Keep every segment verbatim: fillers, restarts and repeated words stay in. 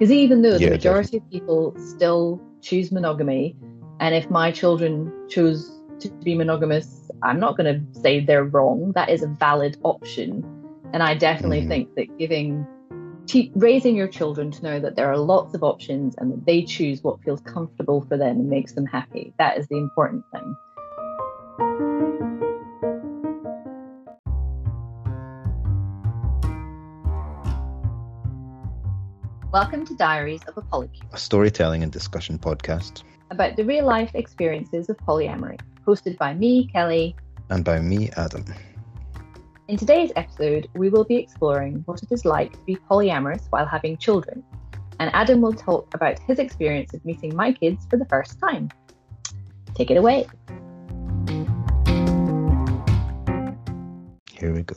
Because even though the yeah, majority definitely. of people still choose monogamy, and if my children choose to be monogamous, I'm not going to say they're wrong. That is a valid option. And I definitely mm. think that giving, te- raising your children to know that there are lots of options and that they choose what feels comfortable for them and makes them happy. That is the important thing. Welcome to Diaries of a Polycule, a storytelling and discussion podcast about the real-life experiences of polyamory, hosted by me, Kelly, and by me, Adam. In today's episode, we will be exploring what it is like to be polyamorous while having children, and Adam will talk about his experience of meeting my kids for the first time. Take it away. Here we go.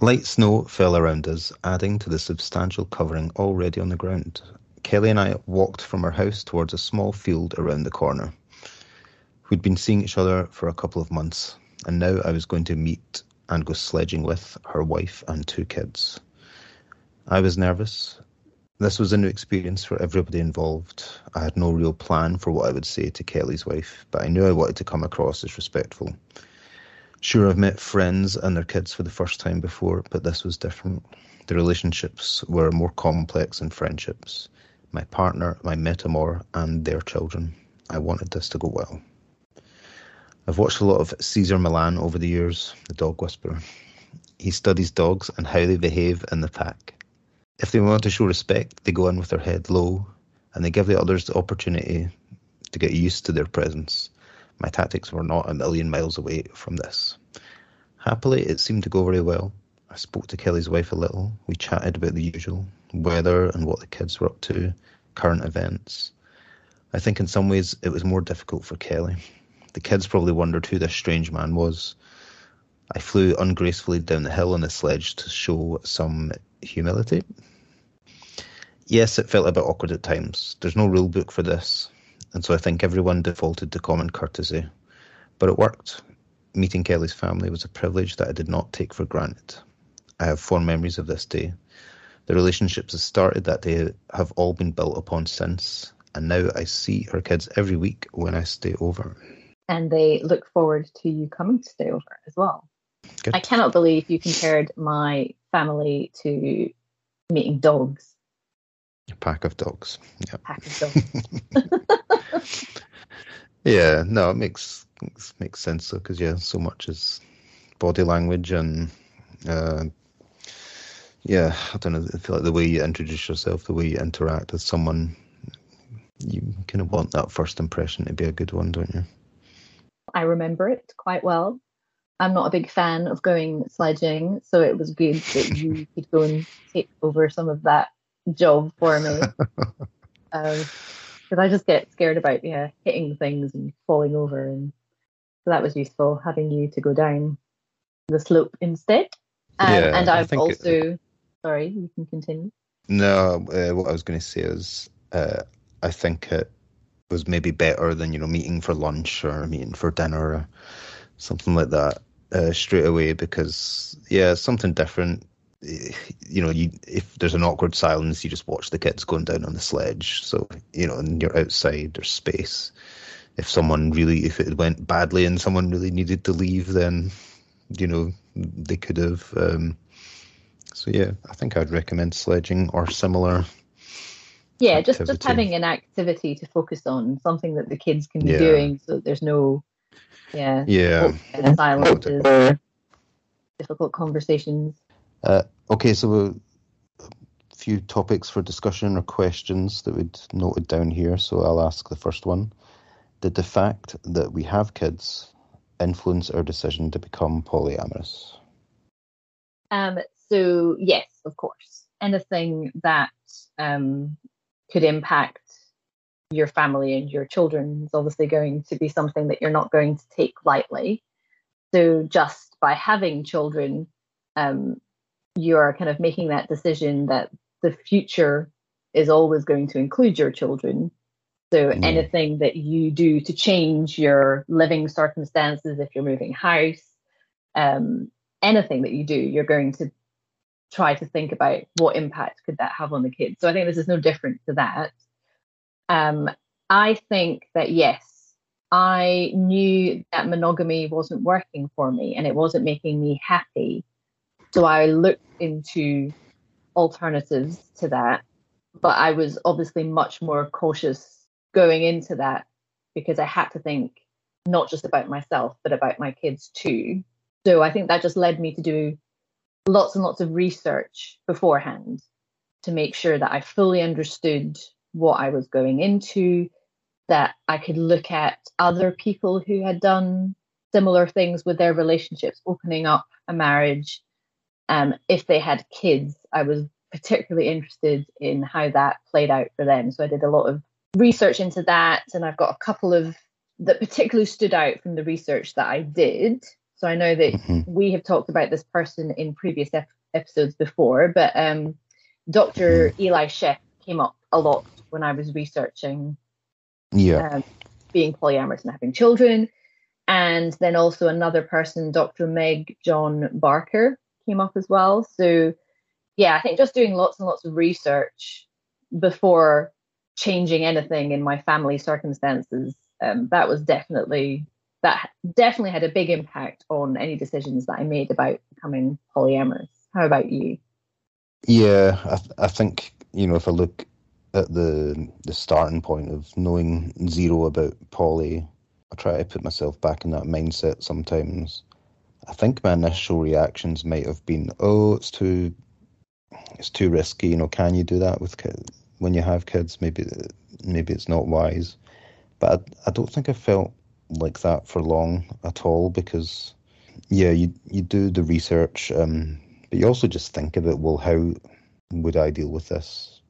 Light snow fell around us, adding to the substantial covering already on the ground. Kelly and I walked from our house towards a small field around the corner. We'd been seeing each other for a couple of months, and now I was going to meet and go sledging with her wife and two kids. I was nervous. This was a new experience for everybody involved. I had no real plan for what I would say to Kelly's wife, but I knew I wanted to come across as respectful. Sure, I've met friends and their kids for the first time before, but this was different. The relationships were more complex than friendships. My partner, my metamor, and their children. I wanted this to go well. I've watched a lot of Cesar Millan over the years, the dog whisperer. He studies dogs and how they behave in the pack. If they want to show respect, they go in with their head low, and they give the others the opportunity to get used to their presence. My tactics were not a million miles away from this. Happily, it seemed to go very well. I spoke to Kelly's wife a little. We chatted about the usual, weather and what the kids were up to, current events. I think in some ways it was more difficult for Kelly. The kids probably wondered who this strange man was. I flew ungracefully down the hill on the sledge to show some humility. Yes, it felt a bit awkward at times. There's no rule book for this. And so I think everyone defaulted to common courtesy. But it worked. Meeting Kelly's family was a privilege that I did not take for granted. I have fond memories of this day. The relationships that started that day have all been built upon since. And now I see her kids every week when I stay over. And they look forward to you coming to stay over as well. Good. I cannot believe you compared my family to meeting dogs. A pack of dogs. Yeah. Pack of dogs. Yeah, no, it makes it makes sense though, because yeah, so much is body language and uh, yeah, I don't know. I feel like the way you introduce yourself, the way you interact with someone, you kind of want that first impression to be a good one, don't you? I remember it quite well. I'm not a big fan of going sledging, so it was good that you could go and take over some of that job for me, because um, I just get scared about yeah hitting things and falling over, and so that was useful having you to go down the slope instead. Um, yeah, and I've I also it, sorry, you can continue. No, uh, what I was going to say is uh, I think it was maybe better than you know meeting for lunch or meeting for dinner or something like that uh, straight away, because yeah, something different. You know, you if there's an awkward silence, you just watch the kids going down on the sledge. So, you know, and you're outside, there's space. If someone really, if it went badly and someone really needed to leave, then, you know, they could have. Um, so, yeah, I think I'd recommend sledging or similar. Yeah, activity. just just having an activity to focus on, something that the kids can be yeah. doing, so that there's no, yeah, yeah, silences or difficult conversations. Uh, okay, so a few topics for discussion or questions that we'd noted down here. So I'll ask the first one. Did the fact that we have kids influence our decision to become polyamorous? Um, so yes, of course. Anything that um, could impact your family and your children is obviously going to be something that you're not going to take lightly. So just by having children, um, you're kind of making that decision that the future is always going to include your children. So mm. anything that you do to change your living circumstances, if you're moving house, um, anything that you do, you're going to try to think about what impact could that have on the kids. So I think this is no different to that. Um, I think that, yes, I knew that monogamy wasn't working for me and it wasn't making me happy. So I looked into alternatives to that, but I was obviously much more cautious going into that because I had to think not just about myself, but about my kids too. So I think that just led me to do lots and lots of research beforehand to make sure that I fully understood what I was going into, that I could look at other people who had done similar things with their relationships, opening up a marriage. Um, if they had kids, I was particularly interested in how that played out for them. So I did a lot of research into that, and I've got a couple of that particularly stood out from the research that I did. So I know that mm-hmm. we have talked about this person in previous ep- episodes before, but um, Doctor Mm-hmm. Eli Sheff came up a lot when I was researching yeah. um, being polyamorous and having children. And then also another person, Doctor Meg John Barker, came up as well. So yeah, I think just doing lots and lots of research before changing anything in my family circumstances, um, that was definitely... that definitely had a big impact on any decisions that I made about becoming polyamorous. How about you? Yeah, I, th- I think, you know, if I look at the the starting point of knowing zero about poly, I try to put myself back in that mindset sometimes. I think my initial reactions might have been, oh, it's too, it's too risky. You know, can you do that with kids? When you have kids? Maybe, maybe it's not wise. But I, I don't think I felt like that for long at all, because yeah you you do the research, um but you also just think about, well, how would I deal with this?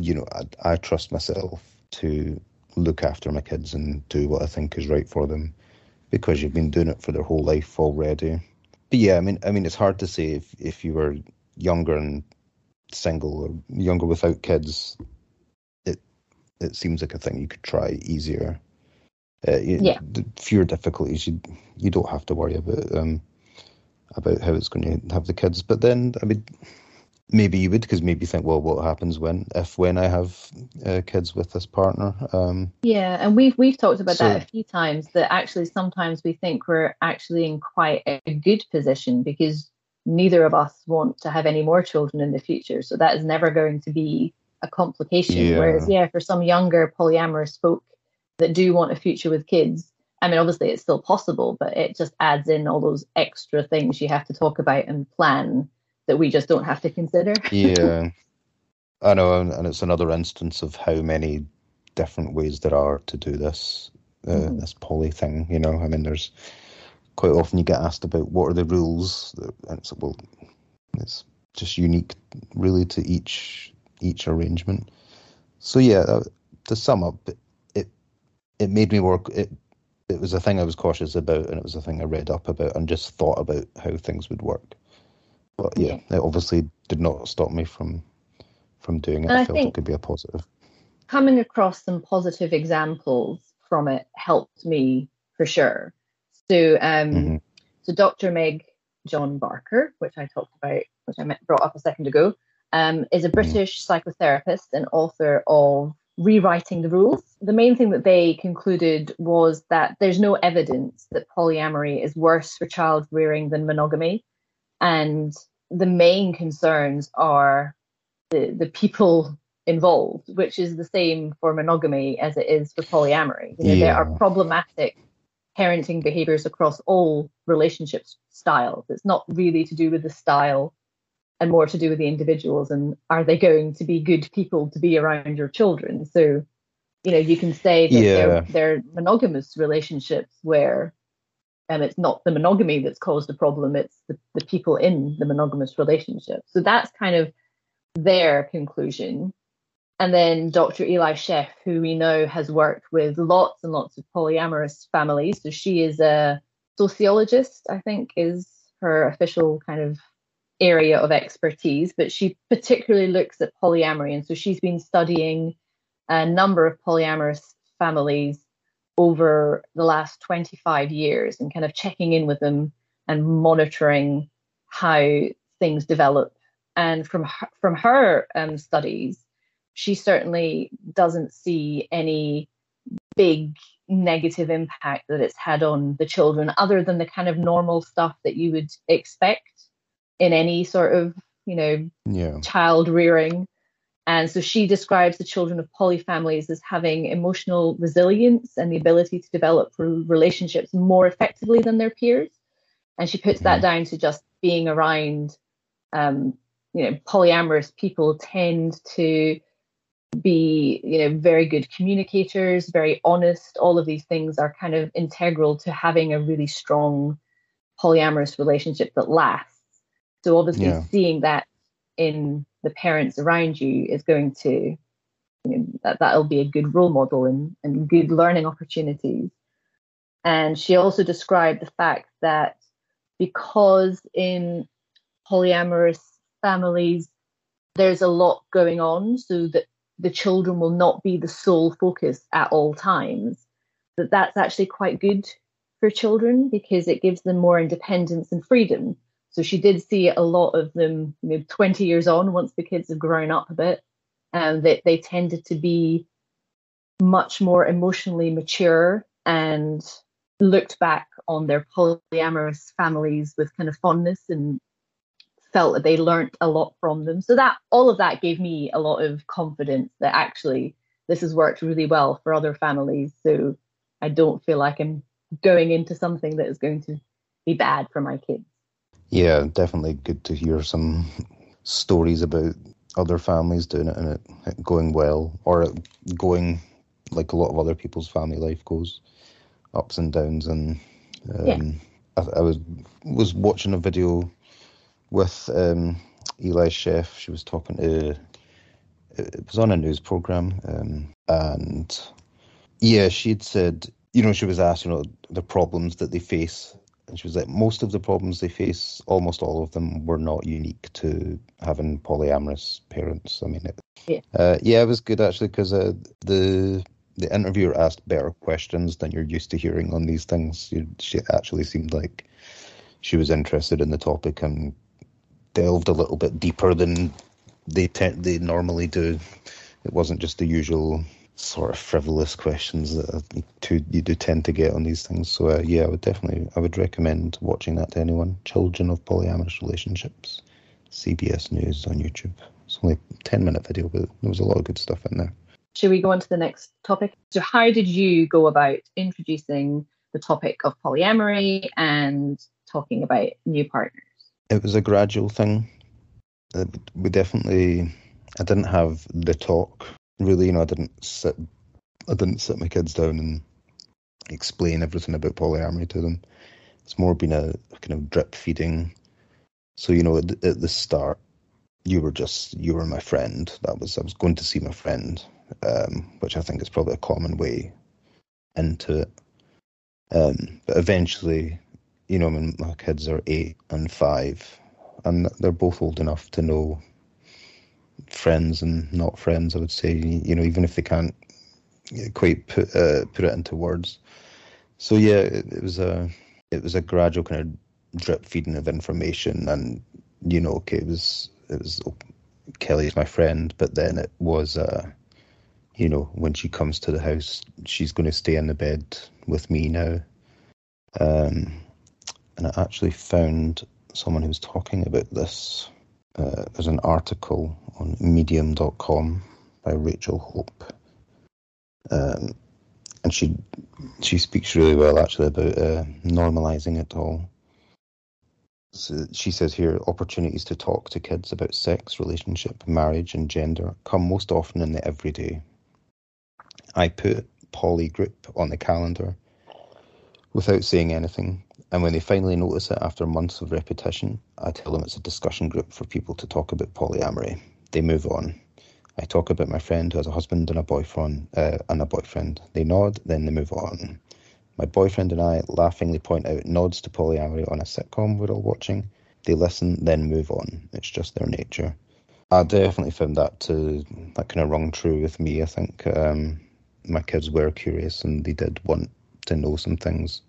You know, I, I trust myself to look after my kids and do what I think is right for them, because you've been doing it for their whole life already. But yeah, I mean I mean it's hard to say if if you were younger and single or younger without kids, it it seems like a thing you could try easier. Uh, you, yeah. The fewer difficulties, you you don't have to worry about um about how it's going to have the kids. But then, I mean, maybe you would, because maybe you think, well, what happens when if when I have uh, kids with this partner? Um, yeah, and we've we've talked about so, that a few times. That actually, sometimes we think we're actually in quite a good position because neither of us want to have any more children in the future. So that is never going to be a complication. Yeah. Whereas, yeah, for some younger polyamorous folk that do want a future with kids, I mean, obviously it's still possible, but it just adds in all those extra things you have to talk about and plan that we just don't have to consider. Yeah, I know, and it's another instance of how many different ways there are to do this, uh, mm-hmm. this poly thing, you know. I mean, there's quite often you get asked about what are the rules, and it's, well, it's just unique really to each each arrangement. So yeah, to sum up, it made me work. It it was a thing I was cautious about, and it was a thing I read up about and just thought about how things would work. But yeah, yeah. It obviously did not stop me from from doing it. And I, I felt it could be a positive. Coming across some positive examples from it helped me for sure. So um, mm-hmm. so Doctor Meg John Barker, which I talked about, which I brought up a second ago, um, is a British mm-hmm. psychotherapist and author of Rewriting the Rules. The main thing that they concluded was that there's no evidence that polyamory is worse for child rearing than monogamy, and the main concerns are the, the people involved, which is the same for monogamy as it is for polyamory. You know, yeah. There are problematic parenting behaviors across all relationship styles. It's not really to do with the style and more to do with the individuals and are they going to be good people to be around your children. So, you know, you can say that yeah. they're, they're monogamous relationships where um, it's not the monogamy that's caused the problem, it's the, the people in the monogamous relationship. So that's kind of their conclusion. And then Doctor Eli Sheff, who we know has worked with lots and lots of polyamorous families. So she is a sociologist, I think, is her official kind of area of expertise, but she particularly looks at polyamory, and so she's been studying a number of polyamorous families over the last twenty-five years and kind of checking in with them and monitoring how things develop And from her, from her um, studies, she certainly doesn't see any big negative impact that it's had on the children, other than the kind of normal stuff that you would expect in any sort of, you know, yeah. child rearing. And so she describes the children of poly families as having emotional resilience and the ability to develop relationships more effectively than their peers. And she puts mm. that down to just being around, um, you know, polyamorous people tend to be, you know, very good communicators, very honest. All of these things are kind of integral to having a really strong polyamorous relationship that lasts. So obviously yeah. seeing that in the parents around you is going to, you know, that, that'll be a good role model and, and good learning opportunities. And she also described the fact that because in polyamorous families, there's a lot going on, so that the children will not be the sole focus at all times, that that's actually quite good for children because it gives them more independence and freedom. So she did see a lot of them, you know, twenty years on, once the kids have grown up a bit, and that they, they tended to be much more emotionally mature and looked back on their polyamorous families with kind of fondness and felt that they learnt a lot from them. So that all of that gave me a lot of confidence that actually this has worked really well for other families. So I don't feel like I'm going into something that is going to be bad for my kids. Yeah, definitely good to hear some stories about other families doing it and it going well, or it going like a lot of other people's family life goes, ups and downs. And um, yeah. I, I was was watching a video with um, Eli Sheff. She was talking to, it was on a news program, um, and yeah, she'd said, you know, she was asked, you know, the problems that they face. And she was like, most of the problems they face, almost all of them, were not unique to having polyamorous parents. I mean, it, yeah. Uh, yeah, it was good actually, because uh, the the interviewer asked better questions than you're used to hearing on these things. You, she actually seemed like she was interested in the topic and delved a little bit deeper than they te- they normally do. It wasn't just the usual sort of frivolous questions that too, you do tend to get on these things. So uh, yeah, I would definitely, I would recommend watching that to anyone. Children of Polyamorous Relationships, C B S News on YouTube. It's only a ten minute video, but there was a lot of good stuff in there. Should we go on to the next topic? So how did you go about introducing the topic of polyamory and talking about new partners? It was a gradual thing. We definitely, I didn't have the talk. Really, you know, I didn't sit, I didn't sit my kids down and explain everything about polyamory to them. It's more been a kind of drip feeding. So, you know, at, at the start, you were just, you were my friend. That was, I was going to see my friend, um, which I think is probably a common way into it. Um, but eventually, you know, I mean, my kids are eight and five, and they're both old enough to know friends and not friends, I would say, you know, even if they can't quite put, uh, put it into words. So yeah, it, it was a it was a gradual kind of drip feeding of information, and you know, okay, it was it was oh, Kelly's my friend, but then it was, uh, you know, when she comes to the house, she's going to stay in the bed with me now. Um, and I actually found someone who was talking about this. Uh, there's an article on medium dot com by Rachel Hope, um, and she she speaks really well actually about uh, normalising it all. So she says here, opportunities to talk to kids about sex, relationship, marriage and gender come most often in the everyday. I put poly group on the calendar without saying anything. And when they finally notice it after months of repetition, I tell them it's a discussion group for people to talk about polyamory. They move on. I talk about my friend who has a husband and a boyfriend. Uh, and a boyfriend. They nod, then they move on. My boyfriend and I laughingly point out nods to polyamory on a sitcom we're all watching. They listen, then move on. It's just their nature. I definitely found that to that kind of rung true with me. I think um, my kids were curious and they did want to know some things.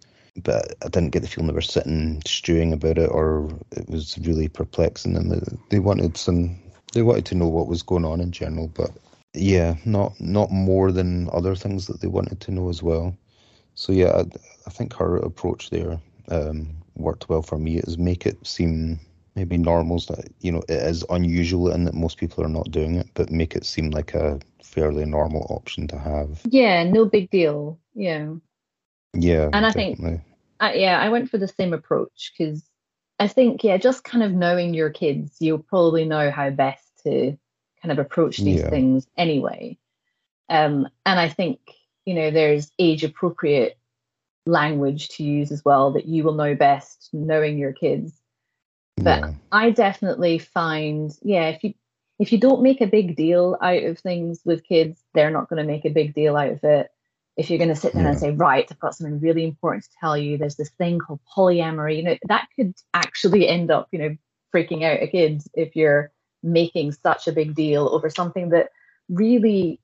but I didn't get the feeling they were sitting stewing about it, or it was really perplexing them. They wanted some, they wanted to know what was going on in general, but yeah, not not more than other things that they wanted to know as well. So yeah, I, I think her approach there um, worked well for me. It is make it seem maybe normal, that, you know, it is unusual and that most people are not doing it, but make it seem like a fairly normal option to have. Yeah, no big deal. Yeah. Yeah. And I definitely. think, I, yeah, I went for the same approach because I think, yeah, just kind of knowing your kids, you'll probably know how best to kind of approach these yeah. things anyway. Um, and I think, you know, there's age appropriate language to use as well that you will know best knowing your kids. But yeah. I definitely find, yeah, if you if you don't make a big deal out of things with kids, they're not going to make a big deal out of it. If you're going to sit down yeah. and say, right, I've got something really important to tell you, there's this thing called polyamory, you know, that could actually end up, you know, freaking out a kid if you're making such a big deal over something that really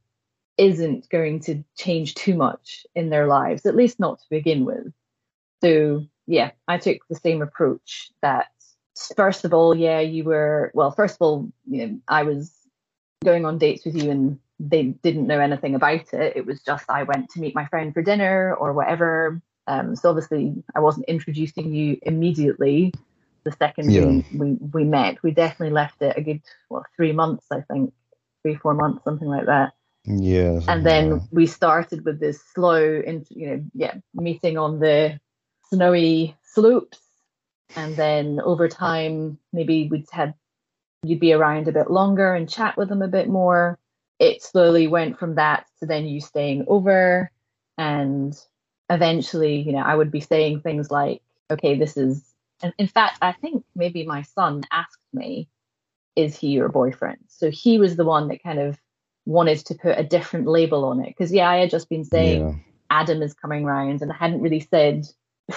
isn't going to change too much in their lives, at least not to begin with. So, yeah, I took the same approach that, first of all, yeah, you were, well, first of all, you know, I was going on dates with you and they didn't know anything about it. It was just I went to meet my friend for dinner or whatever. Um, so obviously I wasn't introducing you immediately the second yeah. we, we, we met. We definitely left it a good, what, three months, I think, three, four months, something like that. Yeah. And then yeah. we started with this slow, in, you know, yeah, meeting on the snowy slopes. And then over time, maybe we'd had, you'd be around a bit longer and chat with them a bit more. It slowly went from that to then you staying over. And eventually, you know, I would be saying things like, okay, this is, and in fact, I think maybe my son asked me, is he your boyfriend? So he was the one that kind of wanted to put a different label on it. Because, yeah, I had just been saying yeah. Adam is coming round and I hadn't really said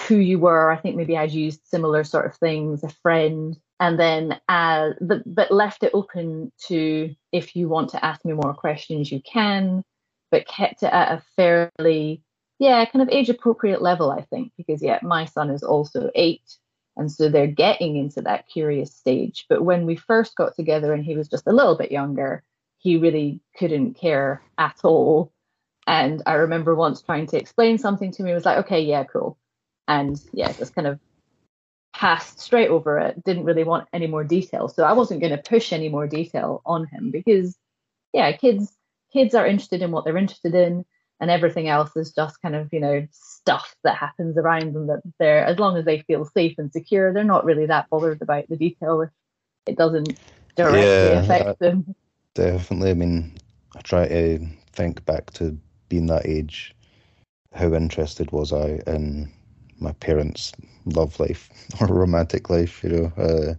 who you were. I think maybe I'd used similar sort of things, a friend, and then uh, but, but left it open to if you want to ask me more questions, you can, but kept it at a fairly, yeah, kind of age appropriate level, I think, because yeah, my son is also eight. And so they're getting into that curious stage. But when we first got together and he was just a little bit younger, he really couldn't care at all. And I remember once trying to explain something to me, he was like, okay, yeah, cool. And yeah, just kind of passed straight over it, didn't really want any more detail. So I wasn't going to push any more detail on him because, yeah, kids kids are interested in what they're interested in and everything else is just kind of, you know, stuff that happens around them that they're, as long as they feel safe and secure, they're not really that bothered about the detail if it doesn't directly yeah, affect I, them. Definitely. I mean, I try to think back to being that age, how interested was I in my parents' love life or romantic life, you know, uh,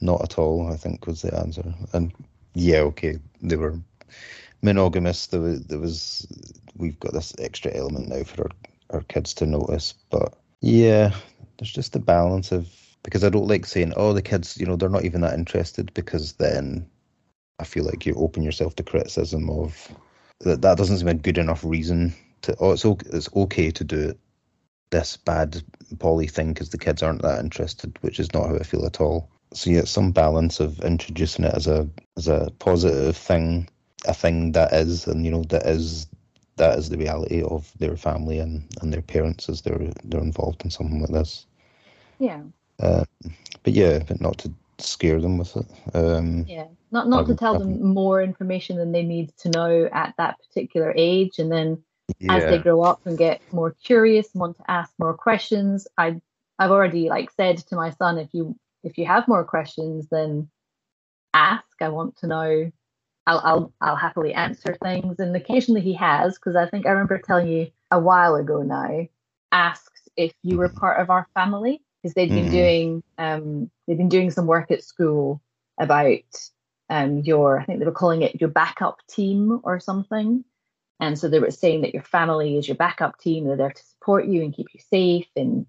not at all, I think was the answer. And yeah, okay, they were monogamous. There was, there was we've got this extra element now for our, our kids to notice. But yeah, there's just a balance of, because I don't like saying, oh, the kids, you know, they're not even that interested, because then I feel like you open yourself to criticism of that. That doesn't seem a good enough reason to, oh, it's okay, it's okay to do it. This bad poly thing because the kids aren't that interested, which is not how I feel at all. So yeah, some balance of introducing it as a as a positive thing, a thing that is, and you know, that is that is the reality of their family and, and their parents as they're they're involved in something like this. Yeah. Uh, but yeah, but not to scare them with it. Um, yeah, not not to tell them more information than they need to know at that particular age, and then. Yeah. As they grow up and get more curious, want to ask more questions. I, I've already like said to my son, if you if you have more questions, then ask. I want to know. I'll I'll I'll happily answer things. And occasionally he has, because I think I remember telling you a while ago now, asked if you were part of our family, because they'd been mm. doing um they'd been doing some work at school about um your I think they were calling it your backup team or something. And so they were saying that your family is your backup team. They're there to support you and keep you safe and,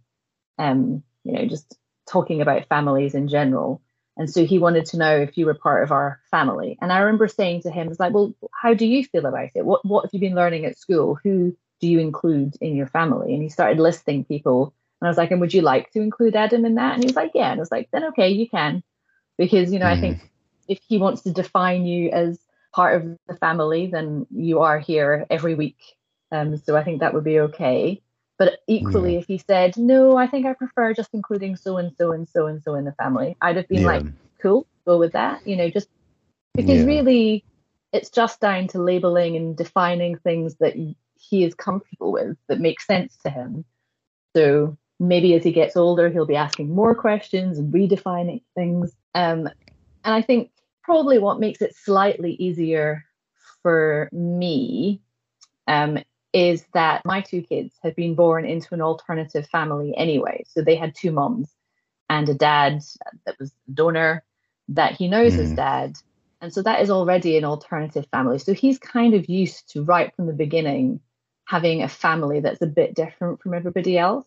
um, you know, just talking about families in general. And so he wanted to know if you were part of our family. And I remember saying to him, it's like, well, how do you feel about it? What what have you been learning at school? Who do you include in your family? And he started listing people And I was like, and would you like to include Adam in that? And he was like, yeah. And I was like, then okay, you can. Because, you know, mm. I think if he wants to define you as part of the family, then you are here every week. Um, so I think that would be okay. But equally, yeah. if he said, no, I think I prefer just including so-and-so and so-and-so in the family, I'd have been yeah. like, cool, go with that. You know, just because yeah. really it's just down to labeling and defining things that he is comfortable with that make sense to him. So maybe as he gets older, he'll be asking more questions and redefining things. Um, and I think probably what makes it slightly easier for me um, is that my two kids have been born into an alternative family anyway. So they had two moms and a dad that was a donor that he knows mm. as dad. And so that is already an alternative family. So he's kind of used to right from the beginning having a family that's a bit different from everybody else.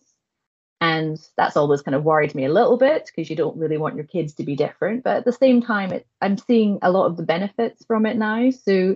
And that's always kind of worried me a little bit because you don't really want your kids to be different. But at the same time, it, I'm seeing a lot of the benefits from it now. So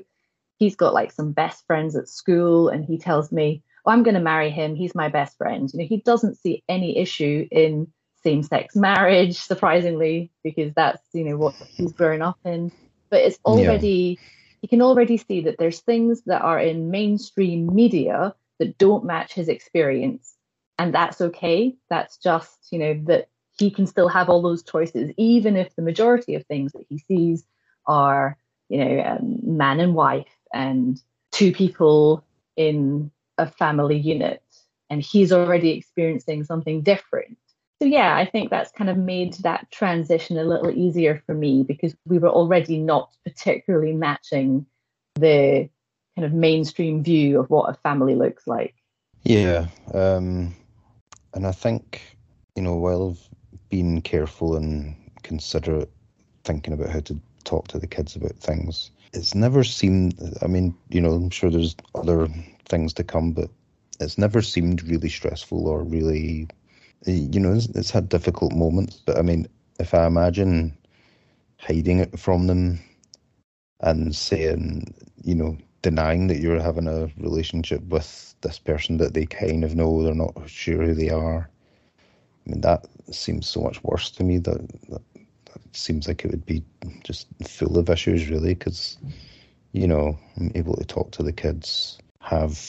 he's got like some best friends at school and he tells me, oh, I'm going to marry him. He's my best friend. You know, he doesn't see any issue in same-sex marriage, surprisingly, because that's, you know, what he's grown up in. But it's already, yeah. he can already see that there's things that are in mainstream media that don't match his experience. And that's okay. That's just, you know, that he can still have all those choices, even if the majority of things that he sees are, you know, um, man and wife and two people in a family unit. And he's already experiencing something different. So, yeah, I think that's kind of made that transition a little easier for me because we were already not particularly matching the kind of mainstream view of what a family looks like. Yeah. Um, and I think, you know, while being careful and considerate, thinking about how to talk to the kids about things, it's never seemed, I mean, you know, I'm sure there's other things to come, but it's never seemed really stressful or really... You know, it's, it's had difficult moments, but I mean, if I imagine hiding it from them and saying, you know, denying that you're having a relationship with this person that they kind of know, they're not sure who they are. I mean, that seems so much worse to me. That, that, that seems like it would be just full of issues, really, because, you know, I'm able to talk to the kids, have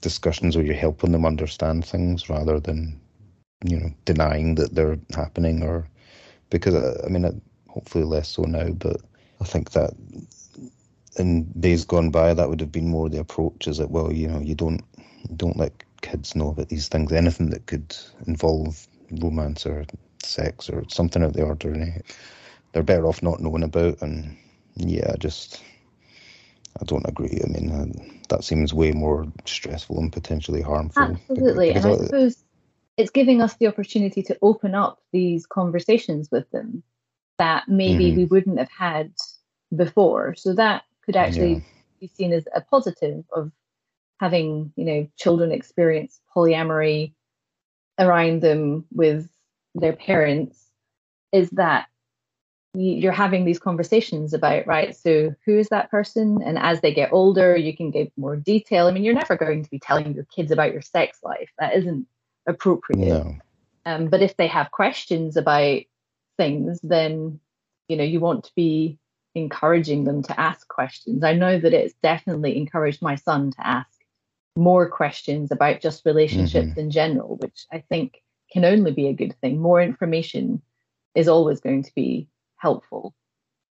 discussions where you're helping them understand things rather than, you know, denying that they're happening. Or because I mean, hopefully less so now, but I think that in days gone by that would have been more the approach, is that, well, you know, you don't don't let kids know about these things, anything that could involve romance or sex or something out of the ordinary, they're better off not knowing about. And yeah, I just I don't agree. I mean, I, that seems way more stressful and potentially harmful. Absolutely, because, and I suppose it's giving us the opportunity to open up these conversations with them that maybe mm. we wouldn't have had before. So that could actually yeah. be seen as a positive of having, you know, children experience polyamory around them with their parents, is that you're having these conversations about, right, so who is that person? And as they get older, you can give more detail. I mean, you're never going to be telling your kids about your sex life. That isn't appropriate. No. Um, but if they have questions about things, then, you know, you want to be encouraging them to ask questions. I know that it's definitely encouraged my son to ask more questions about just relationships mm-hmm. in general, which I think can only be a good thing. More information is always going to be helpful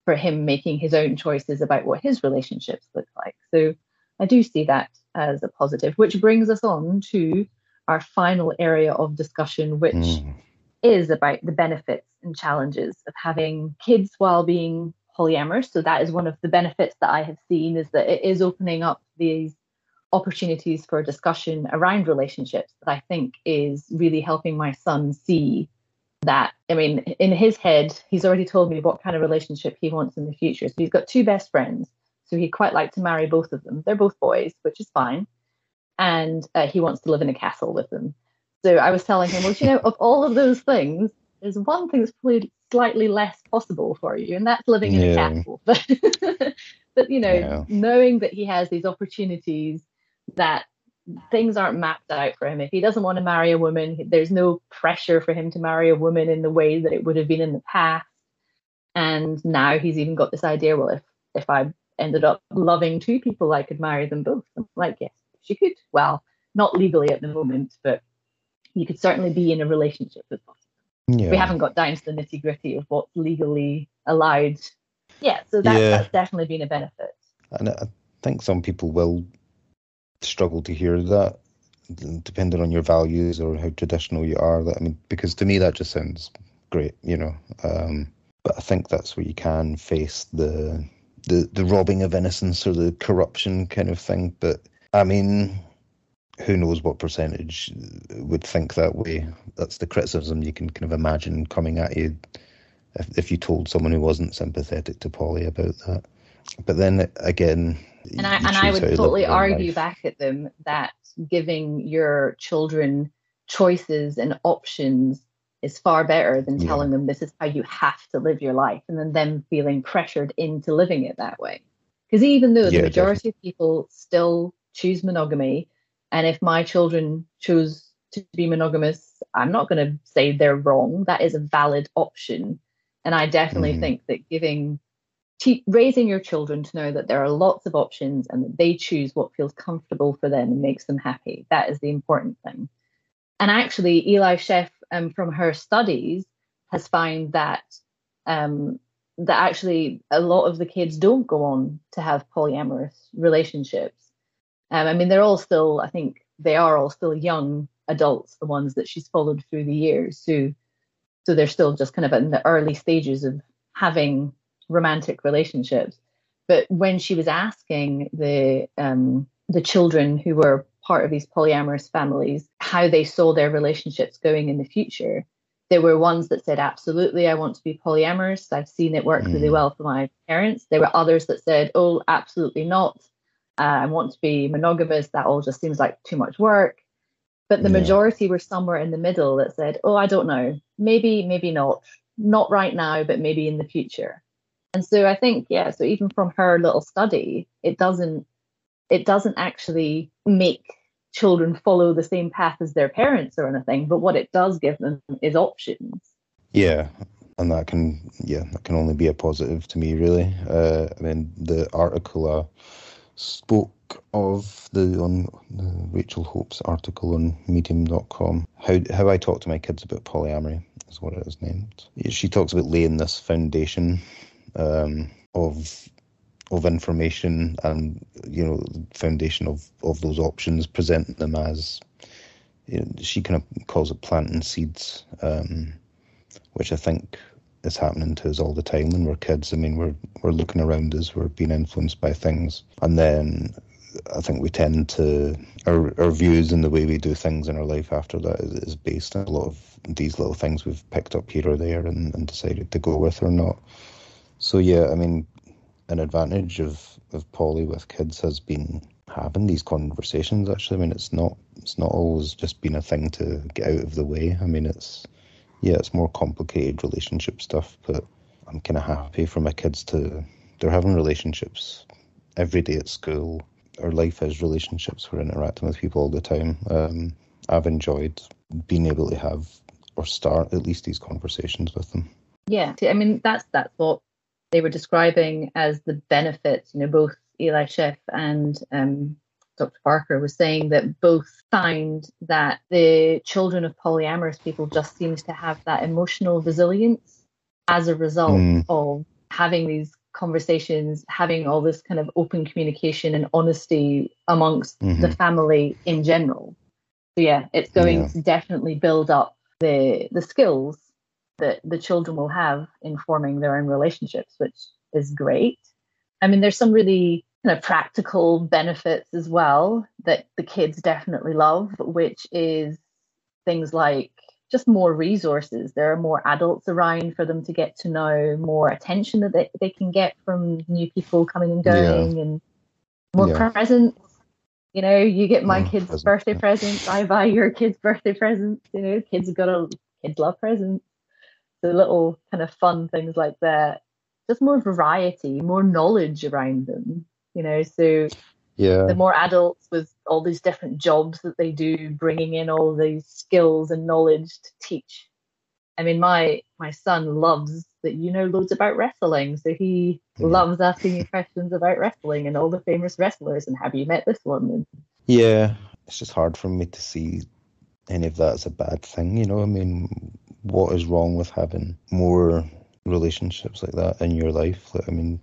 for him making his own choices about what his relationships look like. So I do see that as a positive, which brings us on to our final area of discussion, which mm. is about the benefits and challenges of having kids while being polyamorous. So that is one of the benefits that I have seen, is that it is opening up these opportunities for discussion around relationships that I think is really helping my son see that. I mean, in his head, he's already told me what kind of relationship he wants in the future. So he's got two best friends. So he'd quite like to marry both of them. They're both boys, which is fine. And uh, he wants to live in a castle with them. So I was telling him, well, you know, of all of those things, there's one thing that's probably slightly less possible for you, and that's living in yeah. a castle. But, but you know, yeah. knowing that he has these opportunities that things aren't mapped out for him. If he doesn't want to marry a woman, there's no pressure for him to marry a woman in the way that it would have been in the past. And now he's even got this idea, well, if if I ended up loving two people, I could marry them both. I'm like, yes, she could. Well, not legally at the moment, but you could certainly be in a relationship with both. Yeah. We haven't got down to the nitty gritty of what's legally allowed. Yeah, so that's, yeah. that's definitely been a benefit. And I think some people will struggle to hear that, depending on your values or how traditional you are. That I mean, because to me that just sounds great, you know. Um, but I think that's where you can face the the the robbing of innocence or the corruption kind of thing. But I mean, who knows what percentage would think that way? That's the criticism you can kind of imagine coming at you if, if you told someone who wasn't sympathetic to poly about that. But then again, and I and I would totally argue life. back at them that giving your children choices and options is far better than yeah. telling them this is how you have to live your life, and then them feeling pressured into living it that way. Because even though the yeah, majority definitely. of people still choose monogamy. And if my children choose to be monogamous, I'm not going to say they're wrong. That is a valid option. And I definitely mm-hmm. think that giving, te- raising your children to know that there are lots of options and that they choose what feels comfortable for them and makes them happy. That is the important thing. And actually, Eli Sheff, um, from her studies, has found that um, that actually a lot of the kids don't go on to have polyamorous relationships. Um, I mean, they're all still, I think they are all still young adults, the ones that she's followed through the years. So, so they're still just kind of in the early stages of having romantic relationships. But when she was asking the um, the children who were part of these polyamorous families how they saw their relationships going in the future, there were ones that said, absolutely, I want to be polyamorous. I've seen it work mm. really well for my parents. There were others that said, oh, absolutely not. Uh, I want to be monogamous. That all just seems like too much work. But the yeah. majority were somewhere in the middle that said, oh, I don't know. Maybe, maybe not. Not right now, but maybe in the future. And so I think, yeah, so even from her little study, it doesn't, it doesn't actually make children follow the same path as their parents or anything. But what it does give them is options. Yeah. And that can, yeah, that can only be a positive to me, really. Uh, I mean, the article, uh, spoke of the on uh, Rachel Hope's article on medium dot com, how how I talk to my kids about polyamory is what it is named. She talks about laying this foundation um, of of information and, you know, foundation of, of those options, presenting them as, you know, she kind of calls it planting seeds, um, which I think is happening to us all the time when we're kids. I mean, we're we're looking around us, we're being influenced by things, and then I think we tend to our our views and the way we do things in our life after that is, is based on a lot of these little things we've picked up here or there and, and decided to go with or not. So yeah, I mean, an advantage of of poly with kids has been having these conversations. Actually, I mean, it's not it's not always just been a thing to get out of the way. I mean, it's. Yeah, it's more complicated relationship stuff, but I'm kind of happy for my kids to, they're having relationships every day at school. Our life is relationships. We're interacting with people all the time. Um, I've enjoyed being able to have or start at least these conversations with them. Yeah, I mean, that's that's what they were describing as the benefits. You know, both Eli Sheff and um, Doctor Barker was saying that both found that the children of polyamorous people just seemed to have that emotional resilience as a result mm. of having these conversations, having all this kind of open communication and honesty amongst mm-hmm. the family in general. So yeah, it's going yeah. to definitely build up the the skills that the children will have in forming their own relationships, which is great. I mean, there's some really kind of practical benefits as well that the kids definitely love, which is things like just more resources. There are more adults around for them to get to know, more attention that they, they can get from new people coming and going, yeah. and more yeah. presents. You know, you get my mm, kids' presents, birthday yeah. presents, I buy your kids' birthday presents. You know, kids have got a kids love presents. The little kind of fun things like that. Just more variety, more knowledge around them. You know, so Yeah. The more adults with all these different jobs that they do, bringing in all these skills and knowledge to teach. I mean, my my son loves that you know loads about wrestling, so he mm. loves asking you questions about wrestling and all the famous wrestlers and have you met this one? Yeah, it's just hard for me to see any of that as a bad thing, you know. I mean, what is wrong with having more relationships like that in your life? Like, I mean,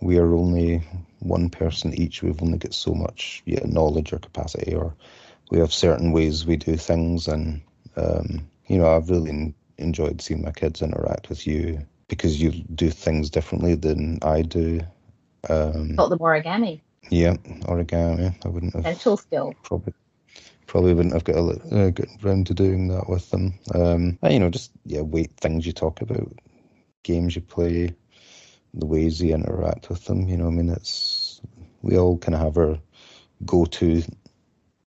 we are only one person each. We've only got so much yeah, knowledge or capacity, or we have certain ways we do things. And, um, you know, I've really en- enjoyed seeing my kids interact with you because you do things differently than I do. Um, Taught them origami. Yeah, origami. I wouldn't have. Essential skill. Probably, probably wouldn't have got, a, uh, got around to doing that with them. Um, and, you know, just, yeah, weight things you talk about, games you play, the ways you interact with them, you know, I mean, it's, we all kind of have our go-to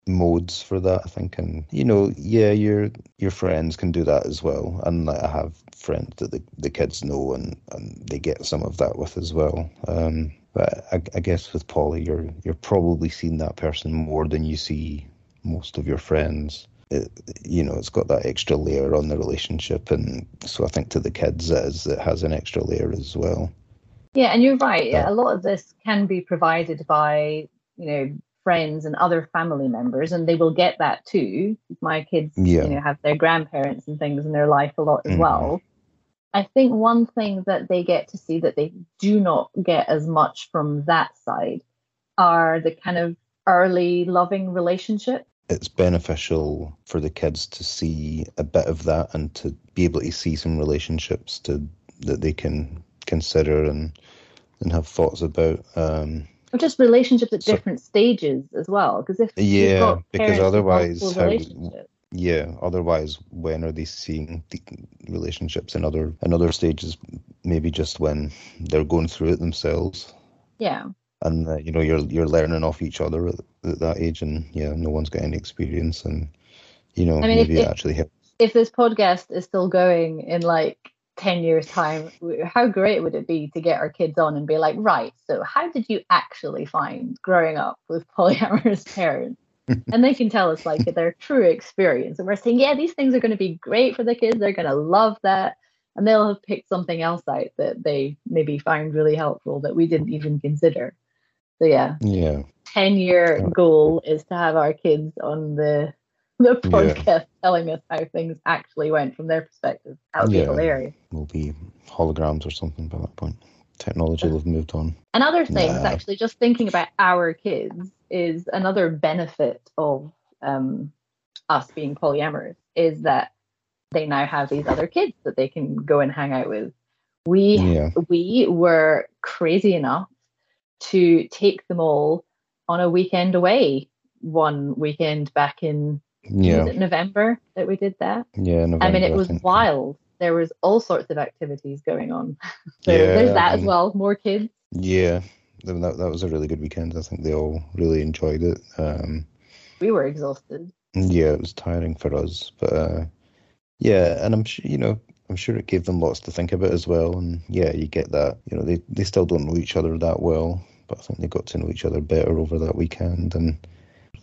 modes for that, I think, and, you know, yeah, your your friends can do that as well, and like, I have friends that the, the kids know, and, and they get some of that with as well, um, but I, I guess with Polly, you're, you're probably seeing that person more than you see most of your friends. It, you know, it's got that extra layer on the relationship, and so I think to the kids it, is, it has an extra layer as well. Yeah, and you're right. Yeah, a lot of this can be provided by, you know, friends and other family members, and they will get that too. My kids, yeah. you know, have their grandparents and things in their life a lot as mm-hmm. well. I think one thing that they get to see that they do not get as much from that side are the kind of early loving relationships. It's beneficial for the kids to see a bit of that and to be able to see some relationships to that they can consider and and have thoughts about, um or just relationships at so, different stages as well, because if yeah got because otherwise how, yeah otherwise when are they seeing the relationships in other in other stages? Maybe just when they're going through it themselves. Yeah, and uh, you know, you're you're learning off each other at, at that age, and yeah, no one's got any experience, and you know, I mean, maybe if, it actually helps. If this podcast is still going in like ten years time, how great would it be to get our kids on and be like, right, so how did you actually find growing up with polyamorous parents? And they can tell us like their true experience, and we're saying, yeah, these things are going to be great for the kids, they're going to love that, and they'll have picked something else out that they maybe find really helpful that we didn't even consider. So yeah, yeah, ten year goal is to have our kids on the the podcast yeah. telling us how things actually went from their perspective. That would yeah. be hilarious. We'll be holograms or something by that point. Technology will have moved on. And other things, nah. actually, just thinking about our kids is another benefit of um, us being polyamorous, is that they now have these other kids that they can go and hang out with. We yeah. we were crazy enough to take them all on a weekend away one weekend back in yeah. was it November that we did that? Yeah, November. I mean, it was wild. There was all sorts of activities going on. So yeah, there's that um, as well, more kids. Yeah, that, that was a really good weekend. I think they all really enjoyed it. Um, we were exhausted. Yeah, it was tiring for us. But uh, yeah, and I'm sure, you know, I'm sure it gave them lots to think about as well. And yeah, you get that. You know, they, they still don't know each other that well, but I think they got to know each other better over that weekend. And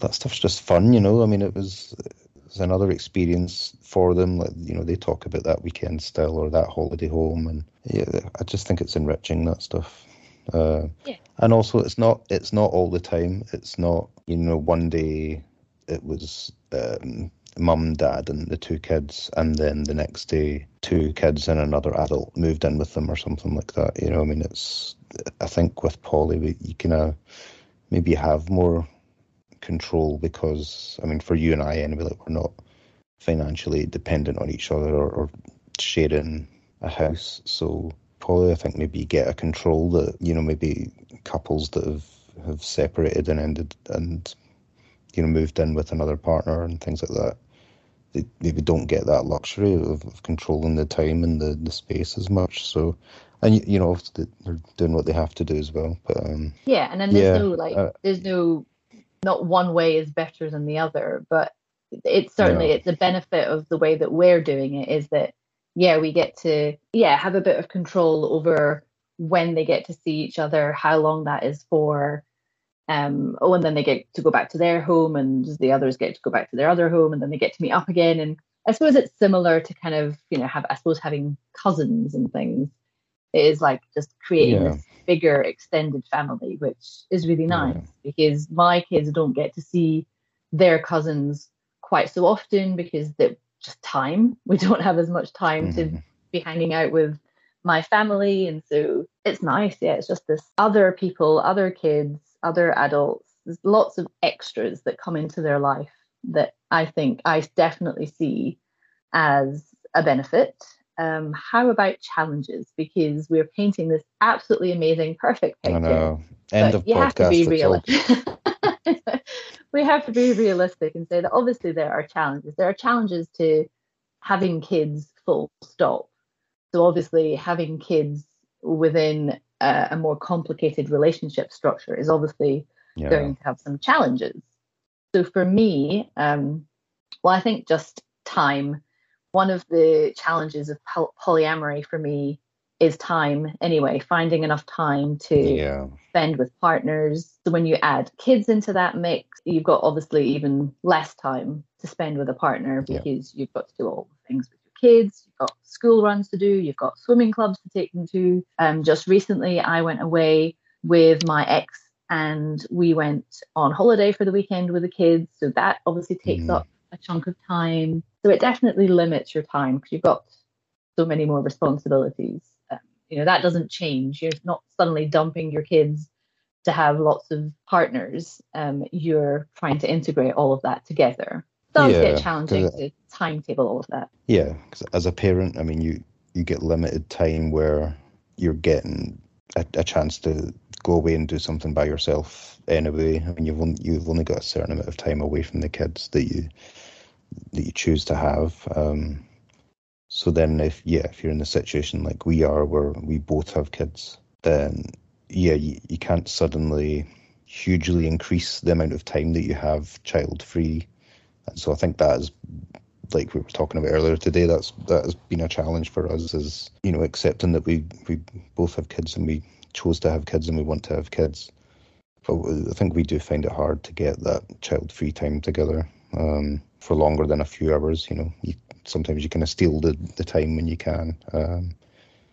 that stuff's just fun, you know. I mean, it was, it was another experience for them. Like, you know, they talk about that weekend still, or that holiday home, and yeah, I just think it's enriching, that stuff. Uh, yeah. And also, it's not it's not all the time. It's not, you know, one day it was um, mum, dad, and the two kids, and then the next day two kids and another adult moved in with them or something like that. You know, I mean, it's. I think with Polly, we, you can uh, maybe have more control, because I mean, for you and I anyway, like, we're not financially dependent on each other or, or sharing a house. So probably I think maybe you get a control that, you know, maybe couples that have have separated and ended and, you know, moved in with another partner and things like that, they maybe don't get that luxury of, of controlling the time and the, the space as much. So, and you know, they're doing what they have to do as well, but um yeah and then there's yeah, no like uh, there's no not one way is better than the other, but it's certainly yeah. it's a benefit of the way that we're doing it, is that yeah we get to yeah have a bit of control over when they get to see each other, how long that is for, Um, oh, and then they get to go back to their home, and the others get to go back to their other home, and then they get to meet up again. And I suppose it's similar to kind of, you know, have, I suppose, having cousins and things. It is like just creating yeah. this bigger extended family, which is really nice yeah. because my kids don't get to see their cousins quite so often because they're just time. We don't have as much time mm. to be hanging out with my family. And so it's nice. Yeah, it's just this other people, other kids, other adults. There's lots of extras that come into their life that I think I definitely see as a benefit. Um, how about challenges? Because we're painting this absolutely amazing, perfect picture. I know. End of podcast. You have to be realistic. We have to be realistic and say that obviously there are challenges. There are challenges to having kids, full stop. So obviously having kids within a, a more complicated relationship structure is obviously yeah. going to have some challenges. So for me, um, well, I think just time. One of the challenges of polyamory for me is time anyway, finding enough time to yeah. spend with partners. So when you add kids into that mix, you've got obviously even less time to spend with a partner because yeah. you've got to do all the things with your kids, you've got school runs to do, you've got swimming clubs to take them to. Um, just recently, I went away with my ex and we went on holiday for the weekend with the kids. So that obviously takes mm. up a chunk of time. So it definitely limits your time because you've got so many more responsibilities. Um, you know, that doesn't change. You're not suddenly dumping your kids to have lots of partners. Um, you're trying to integrate all of that together. It does yeah, get challenging it, to timetable all of that. Yeah, because as a parent, I mean, you, you get limited time where you're getting a, a chance to go away and do something by yourself anyway. I mean, you've only, you've only got a certain amount of time away from the kids that you... that you choose to have. Um, so then if, yeah, if you're in the situation like we are, where we both have kids, then yeah, you, you can't suddenly hugely increase the amount of time that you have child free. And so I think that is, like we were talking about earlier today, that's, that has been a challenge for us is, you know, accepting that we, we both have kids and we chose to have kids and we want to have kids. But I think we do find it hard to get that child free time together. Um, for longer than a few hours, you know, you, sometimes you kind of steal the, the time when you can. Um,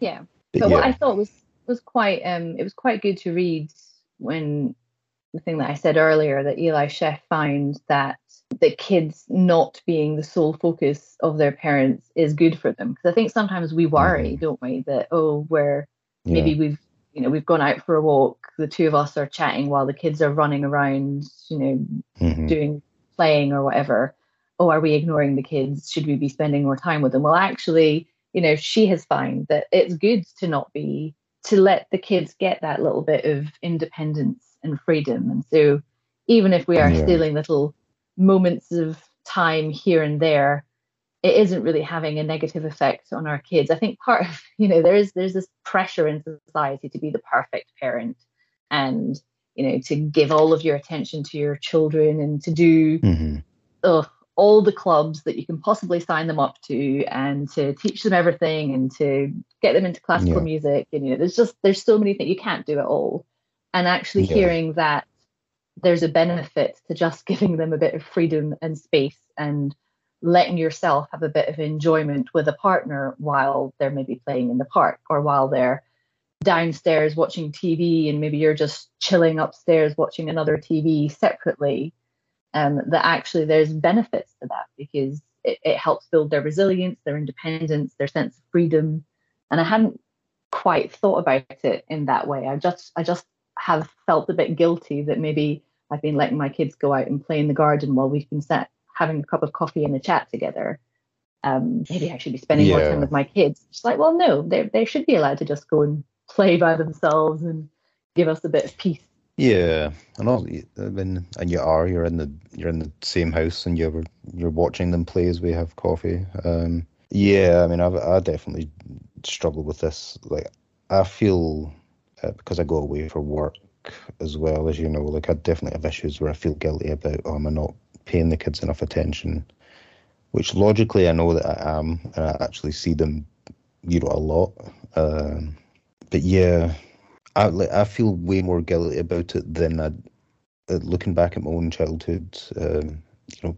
yeah. But, but yeah. what I thought was, was quite, um, it was quite good to read when the thing that I said earlier, that Eli Sheff found that the kids not being the sole focus of their parents is good for them. Because I think sometimes we worry, mm-hmm. don't we, that, oh, we're, maybe yeah. we've, you know, we've gone out for a walk, the two of us are chatting while the kids are running around, you know, mm-hmm. doing playing or whatever. Oh, are we ignoring the kids? Should we be spending more time with them? Well, actually, you know, she has found that it's good to not be, to let the kids get that little bit of independence and freedom. And so even if we are yeah. stealing little moments of time here and there, it isn't really having a negative effect on our kids. I think part of, you know, there is there's this pressure in society to be the perfect parent and, you know, to give all of your attention to your children and to do mm-hmm. oh, all the clubs that you can possibly sign them up to and to teach them everything and to get them into classical yeah. music. And, you know, there's just, there's so many things you can't do at all. And actually yeah. hearing that there's a benefit to just giving them a bit of freedom and space and letting yourself have a bit of enjoyment with a partner while they're maybe playing in the park or while they're downstairs watching T V and maybe you're just chilling upstairs watching another T V separately, um, that actually there's benefits to that because it, it helps build their resilience, their independence, their sense of freedom. And I hadn't quite thought about it in that way. I just I just have felt a bit guilty that maybe I've been letting my kids go out and play in the garden while we've been sat having a cup of coffee and a chat together. Um, maybe I should be spending yeah. more time with my kids. It's like, well, no, they they should be allowed to just go and play by themselves and give us a bit of peace. Yeah, and all, I mean, and you are you're in the you're in the same house and you're you're watching them play as we have coffee. Um, yeah, I mean, I've, I definitely struggle with this. Like, I feel uh, because I go away for work as well, as you know, like I definitely have issues where I feel guilty about oh, am I not paying the kids enough attention? Which logically I know that I am, and I actually see them, you know, a lot. Um, But yeah, I I feel way more guilty about it than I looking back at my own childhood, um, you know,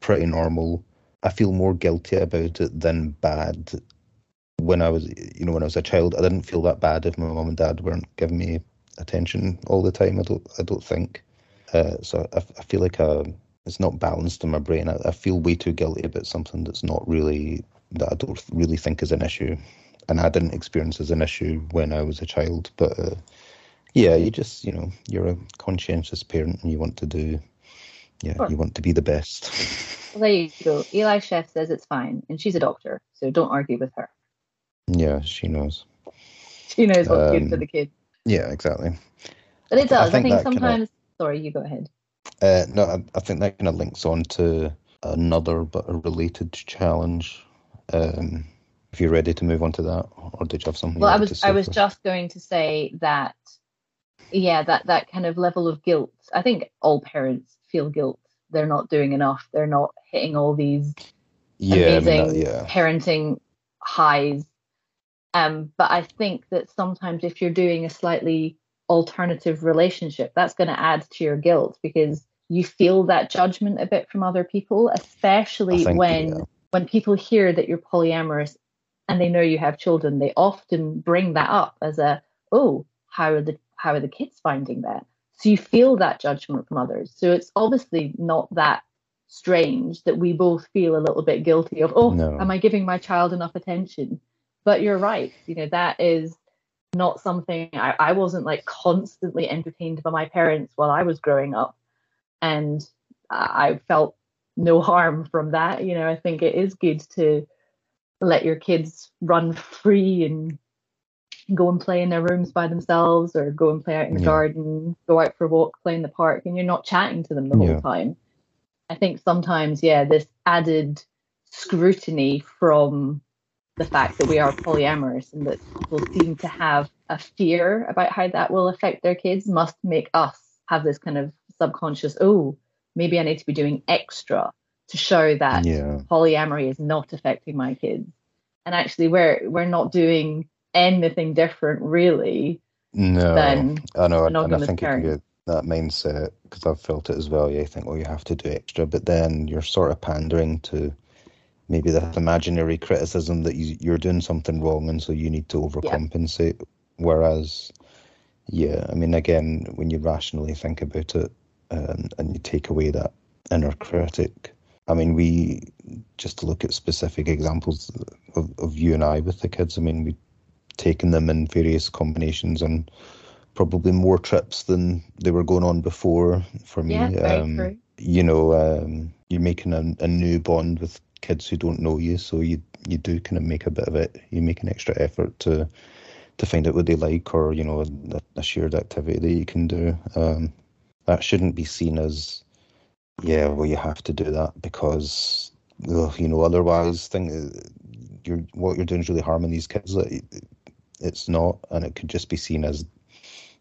pretty normal. I feel more guilty about it than bad. When I was, you know, when I was a child, I didn't feel that bad if my mum and dad weren't giving me attention all the time. I don't, I don't think. Uh, so I, I feel like I, it's not balanced in my brain. I, I feel way too guilty about something that's not really, that I don't really think is an issue, and I didn't experience as an issue when I was a child. But uh, yeah, you just, you know, you're a conscientious parent, and you want to do, yeah, sure. you want to be the best. Well, there you go. Eli Sheff says it's fine, and she's a doctor, so don't argue with her. Yeah, she knows. She knows what's um, good for the kid. Yeah, exactly. But it does. I think, I think sometimes... Kinda, sorry, you go ahead. Uh, no, I, I think that kind of links on to another but a related challenge. Um, if you're ready to move on to that, or did you have something? Well, I was. I was first? just going to say that. Yeah, that that kind of level of guilt. I think all parents feel guilt. They're not doing enough. They're not hitting all these yeah, amazing I mean, that, yeah. parenting highs. Um, but I think that sometimes if you're doing a slightly alternative relationship, that's going to add to your guilt, because you feel that judgment a bit from other people, especially think, when yeah. when people hear that you're polyamorous and they know you have children. They often bring that up as a, oh, how are the how are the kids finding that? So you feel that judgment from others. So it's obviously not that strange that we both feel a little bit guilty of, oh, no. am I giving my child enough attention? But you're right, you know, that is not something, I, I wasn't like constantly entertained by my parents while I was growing up, and I felt no harm from that. You know, I think it is good to let your kids run free and go and play in their rooms by themselves, or go and play out in the yeah. garden, go out for a walk, play in the park, and you're not chatting to them the whole yeah. time. I think sometimes, yeah, this added scrutiny from the fact that we are polyamorous and that people seem to have a fear about how that will affect their kids must make us have this kind of subconscious, oh, maybe I need to be doing extra to show that yeah. polyamory is not affecting my kids. And actually, we're we're not doing anything different, really. No, than I know, and I think parents. It can be that mindset, because I've felt it as well. Yeah, you think, well, you have to do extra, but then you're sort of pandering to maybe that imaginary criticism that you, you're doing something wrong, and so you need to overcompensate. Yeah. Whereas, yeah, I mean, again, when you rationally think about it, um, and you take away that inner critic, I mean, we, just to look at specific examples of, of you and I with the kids, I mean, we've taken them in various combinations and probably more trips than they were going on before for me. Yeah, very um, true. You know, um, you're making a, a new bond with kids who don't know you, so you you do kind of make a bit of it. You make an extra effort to to find out what they like, or you know, a, a shared activity that you can do. Um, that shouldn't be seen as, yeah, well, you have to do that because ugh, you know, otherwise, thing you're what you're doing is really harming these kids. It's not, and it could just be seen as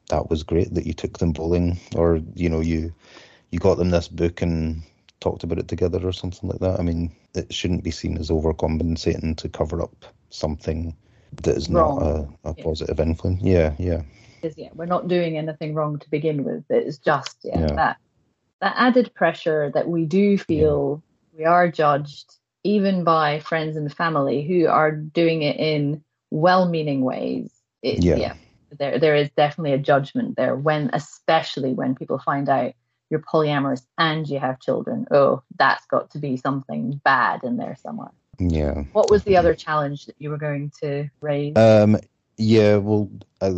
that was great that you took them bowling, or you know, you you got them this book and talked about it together or something like that. I mean, it shouldn't be seen as overcompensating to cover up something that is wrong. Not a, a yeah. positive influence. Yeah, yeah. yeah. We're not doing anything wrong to begin with. It's just yeah, yeah. that that added pressure that we do feel yeah. we are judged, even by friends and family who are doing it in well-meaning ways. It, yeah. yeah. There, there is definitely a judgment there, when, especially when people find out you're polyamorous and you have children. Oh, that's got to be something bad in there somewhere. Yeah. What was the other challenge that you were going to raise? Um. Yeah, well, I,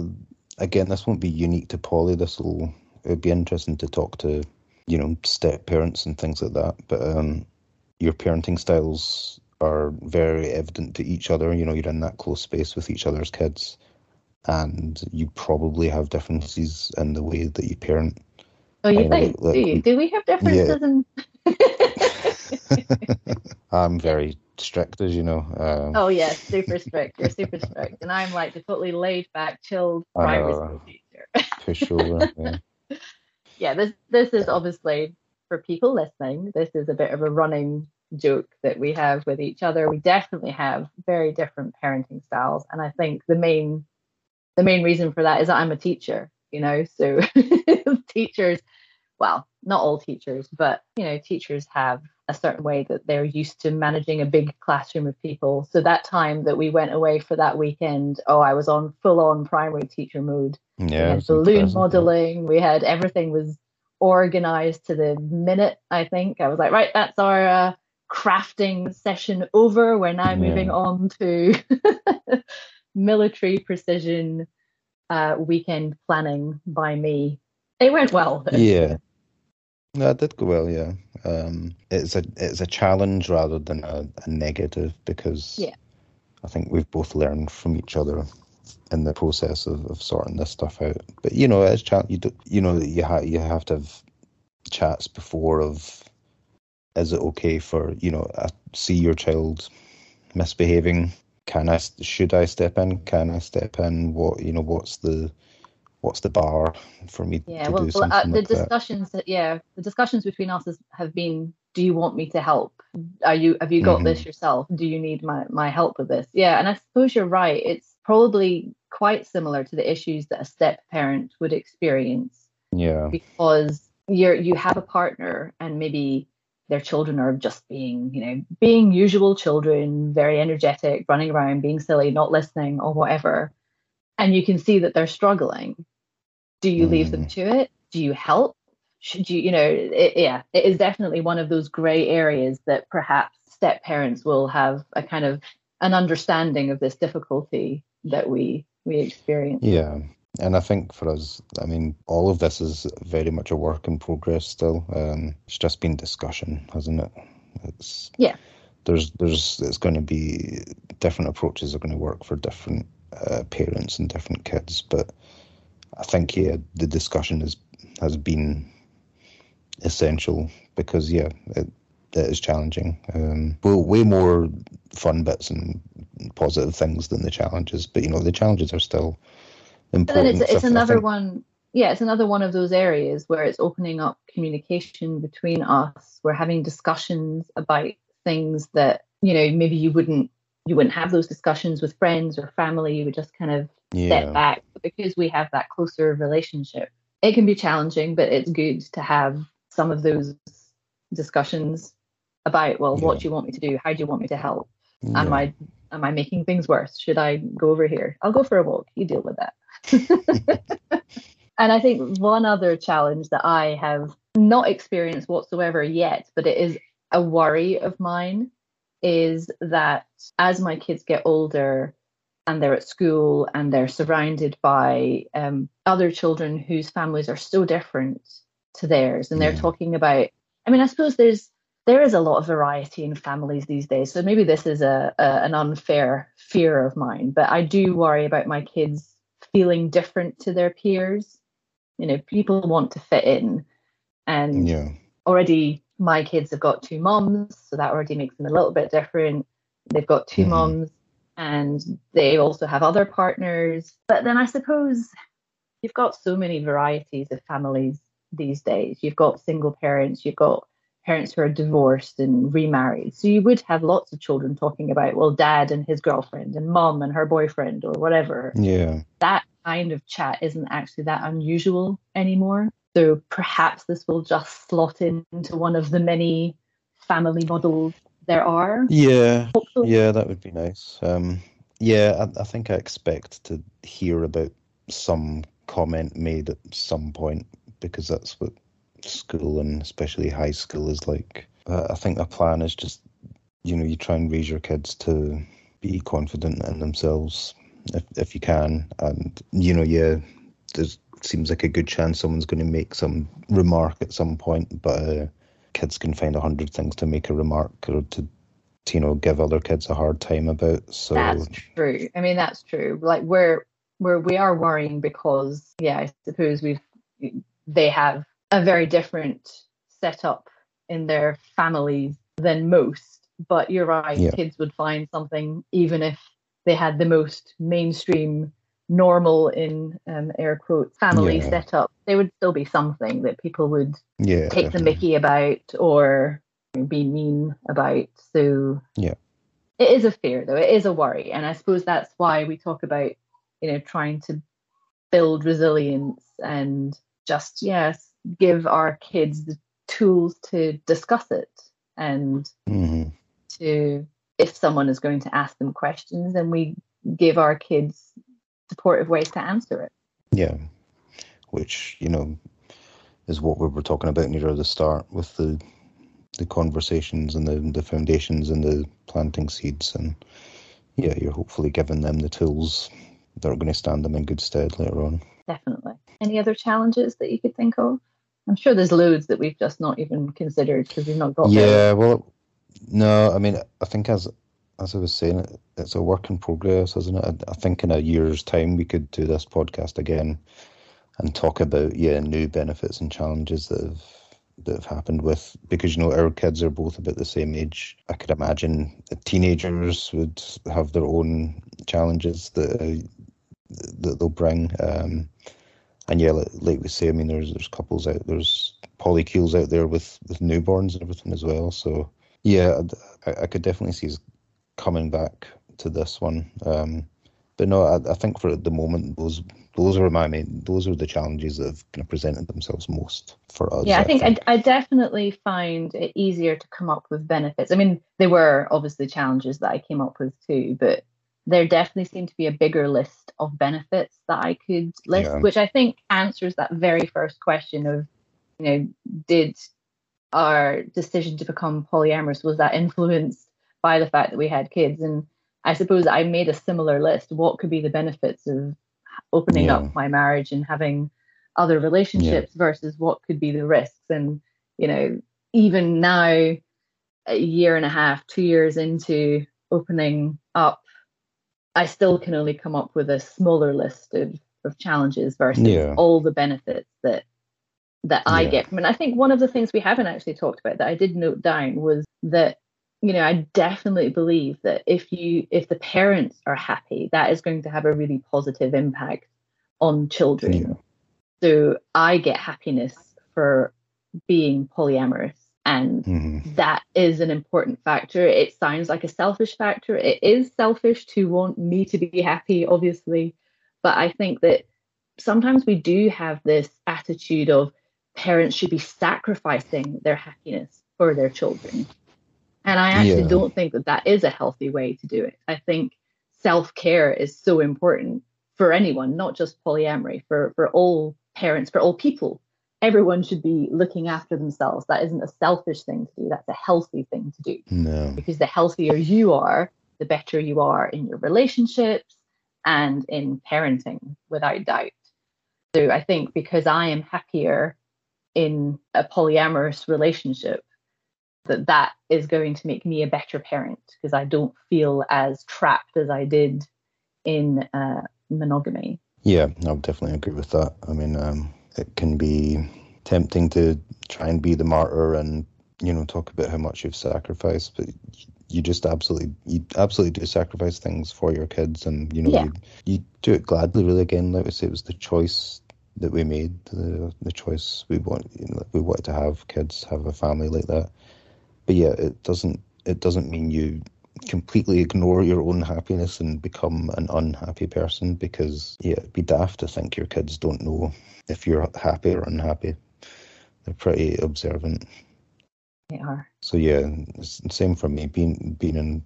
again, this won't be unique to poly. This will it'd be interesting to talk to, you know, step parents and things like that. But um, your parenting styles are very evident to each other. You know, you're in that close space with each other's kids, and you probably have differences in the way that you parent. Oh, you think? Like, do you? Do we have differences? Yeah. In... I'm very strict, as you know. Um... Oh, yeah, super strict. You're super strict. And I'm like the totally laid back, chilled private school teacher. For sure, yeah. yeah, this, this is obviously, for people listening, this is a bit of a running joke that we have with each other. We definitely have very different parenting styles. And I think the main the main reason for that is that I'm a teacher. You know, so teachers well, not all teachers, but, you know, teachers have a certain way that they're used to managing a big classroom of people. So that time that we went away for that weekend, oh, I was on full on primary teacher mode. Yeah, balloon modeling. We had, everything was organized to the minute, I think. I was like, right, that's our uh, crafting session over. We're now yeah. moving on to military precision uh, weekend planning by me. It went well. Yeah. No, it did go well, yeah. Um, it's a it's a challenge rather than a, a negative, because yeah. I think we've both learned from each other in the process of, of sorting this stuff out. But you know, as cha- you do, you know, you have you have to have chats before of, is it okay for, you know, I see your child misbehaving. Can I should I step in? Can I step in? What you know? What's the What's the bar for me yeah, to well, do something uh, the like discussions, that? Yeah, the discussions between us have been, do you want me to help? Are you Have you got mm-hmm. this yourself? Do you need my, my help with this? Yeah, and I suppose you're right. It's probably quite similar to the issues that a step parent would experience. Yeah. Because you're you have a partner, and maybe their children are just being, you know, being usual children, very energetic, running around, being silly, not listening or whatever. And you can see that they're struggling. Do you leave them to it? Do you help? Should you, you know, it, yeah, it is definitely one of those gray areas that perhaps step parents will have a kind of an understanding of this difficulty that we we experience. Yeah. And I think for us, I mean, all of this is very much a work in progress still. Um, it's just been discussion, hasn't it? It's, yeah. There's, there's, it's going to be different approaches are going to work for different Uh, parents and different kids, but I think yeah the discussion is has been essential, because yeah it, it is challenging. Um, well, way more fun bits and positive things than the challenges, but you know the challenges are still important. But then it's, it's another think, one yeah it's another one of those areas where it's opening up communication between us. We're having discussions about things that, you know, maybe you wouldn't You wouldn't have those discussions with friends or family. You would just kind of yeah. step back, because we have that closer relationship. It can be challenging, but it's good to have some of those discussions about, well, yeah. what do you want me to do? How do you want me to help? Yeah. Am I am I making things worse? Should I go over here? I'll go for a walk. You deal with that. And I think one other challenge that I have not experienced whatsoever yet, but it is a worry of mine, is that as my kids get older and they're at school and they're surrounded by um, other children whose families are so different to theirs, and they're yeah. talking about, I mean, I suppose there's there is a lot of variety in families these days, so maybe this is a, a an unfair fear of mine, but I do worry about my kids feeling different to their peers. You know, people want to fit in, and yeah. already my kids have got two moms, so that already makes them a little bit different. They've got two mm-hmm. moms, and they also have other partners. But then I suppose you've got so many varieties of families these days. You've got single parents, you've got parents who are divorced and remarried. So you would have lots of children talking about, well, dad and his girlfriend, and mom and her boyfriend, or whatever. Yeah. That kind of chat isn't actually that unusual anymore. So perhaps this will just slot in into one of the many family models there are. Yeah, hopefully. Yeah, that would be nice. Um, yeah, I, I think I expect to hear about some comment made at some point, because that's what school and especially high school is like. Uh, I think the plan is just, you know, you try and raise your kids to be confident in themselves if if you can. And, you know, yeah, there's... seems like a good chance someone's going to make some remark at some point, but uh, kids can find a hundred things to make a remark or to, to, you know, give other kids a hard time about. So that's true. I mean, that's true. Like we're we're we are worrying because, yeah, I suppose we've they have a very different setup in their families than most. But you're right, yeah. kids would find something even if they had the most mainstream, normal in um, air quotes family yeah. setup. There would still be something that people would yeah, take definitely. the mickey about or be mean about. So yeah, it is a fear, though. It is a worry, and I suppose that's why we talk about, you know, trying to build resilience and just yes, give our kids the tools to discuss it, and mm-hmm. to, if someone is going to ask them questions, then we give our kids supportive ways to answer it. Yeah, which, you know, is what we were talking about near the start with the the conversations and the, the foundations and the planting seeds. And yeah, you're hopefully giving them the tools that are going to stand them in good stead later on. Definitely. Any other challenges that you could think of? I'm sure there's loads that we've just not even considered because we've not got. Yeah, well, no, I mean, I think as as I was saying, it, it's a work in progress, isn't it? I, I think in a year's time we could do this podcast again and talk about, yeah, new benefits and challenges that have that have happened with, because, you know, our kids are both about the same age. I could imagine the teenagers would have their own challenges that uh, that they'll bring. Um, and yeah, like, like we say, I mean, there's there's couples out, there's polycules out there with, with newborns and everything as well. So yeah, I, I could definitely see us coming back to this one. Um, but no, I, I think for the moment, those those are my main, those are the challenges that have kind of presented themselves most for us. Yeah, I think, I think I, I definitely find it easier to come up with benefits. I mean, there were obviously challenges that I came up with too, but there definitely seemed to be a bigger list of benefits that I could list, yeah. which I think answers that very first question of, you know, did our decision to become polyamorous, was that influenced by the fact that we had kids? And I suppose I made a similar list. What could be the benefits of opening yeah. up my marriage and having other relationships yeah. versus what could be the risks? And, you know, even now, a year and a half, two years into opening up, I still can only come up with a smaller list of, of challenges versus yeah. all the benefits that that I yeah. get from it. And I think one of the things we haven't actually talked about that I did note down was that, you know, I definitely believe that if you, if the parents are happy, that is going to have a really positive impact on children. Yeah. So I get happiness for being polyamorous, and mm-hmm. that is an important factor. It sounds like a selfish factor. It is selfish to want me to be happy, obviously, but I think that sometimes we do have this attitude of parents should be sacrificing their happiness for their children. And I actually yeah. don't think that that is a healthy way to do it. I think self-care is so important for anyone, not just polyamory, for, for all parents, for all people. Everyone should be looking after themselves. That isn't a selfish thing to do. That's a healthy thing to do. No. Because the healthier you are, the better you are in your relationships and in parenting, without doubt. So I think because I am happier in a polyamorous relationship, that that is going to make me a better parent, because I don't feel as trapped as I did in uh, monogamy. Yeah, I would definitely agree with that. I mean, um, it can be tempting to try and be the martyr and, you know, talk about how much you've sacrificed, but you just absolutely, you absolutely do sacrifice things for your kids, and, you know, yeah. you, you do it gladly, really. Again, like we say, it was the choice that we made, the the choice we want, you know, we wanted to have kids, have a family like that. But yeah, it doesn't it doesn't mean you completely ignore your own happiness and become an unhappy person, because yeah, it'd be daft to think your kids don't know if you're happy or unhappy. They're pretty observant. They are. So yeah, it's the same for me. Being being in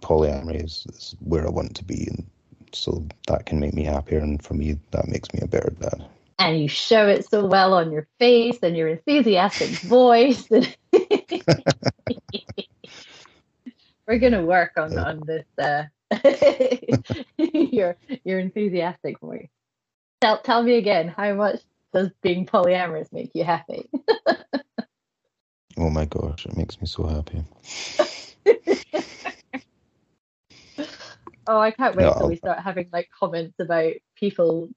polyamory is, is where I want to be, and so that can make me happier, and for me that makes me a better dad. And you show it so well on your face and your enthusiastic voice. We're gonna work on yeah. on this. Uh, your your enthusiastic voice. Tell tell me again. How much does being polyamorous make you happy? Oh my gosh, it makes me so happy. Oh, I can't wait no, till I'll... we start having like comments about people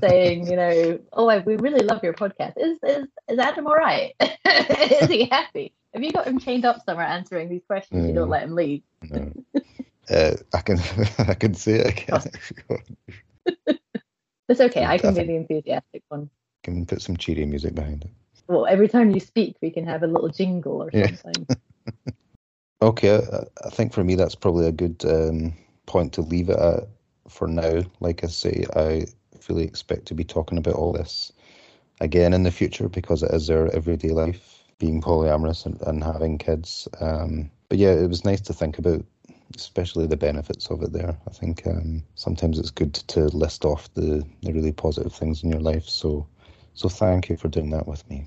saying, you know, oh, I, we really love your podcast. Is is is Adam all right? Is he happy? Have you got him chained up somewhere answering these questions? No, you don't let him leave. No. uh, I can I can see it again. It's okay. I can I be the enthusiastic one. Can put some cheery music behind it. Well, every time you speak, we can have a little jingle or yeah. something. Okay, I, I think for me that's probably a good um, point to leave it at for now. Like I say, I fully expect to be talking about all this again in the future, because it is their everyday life, being polyamorous and, and having kids. Um, but yeah, it was nice to think about, especially the benefits of it there. I think um, sometimes it's good to, to list off the, the really positive things in your life. So so thank you for doing that with me.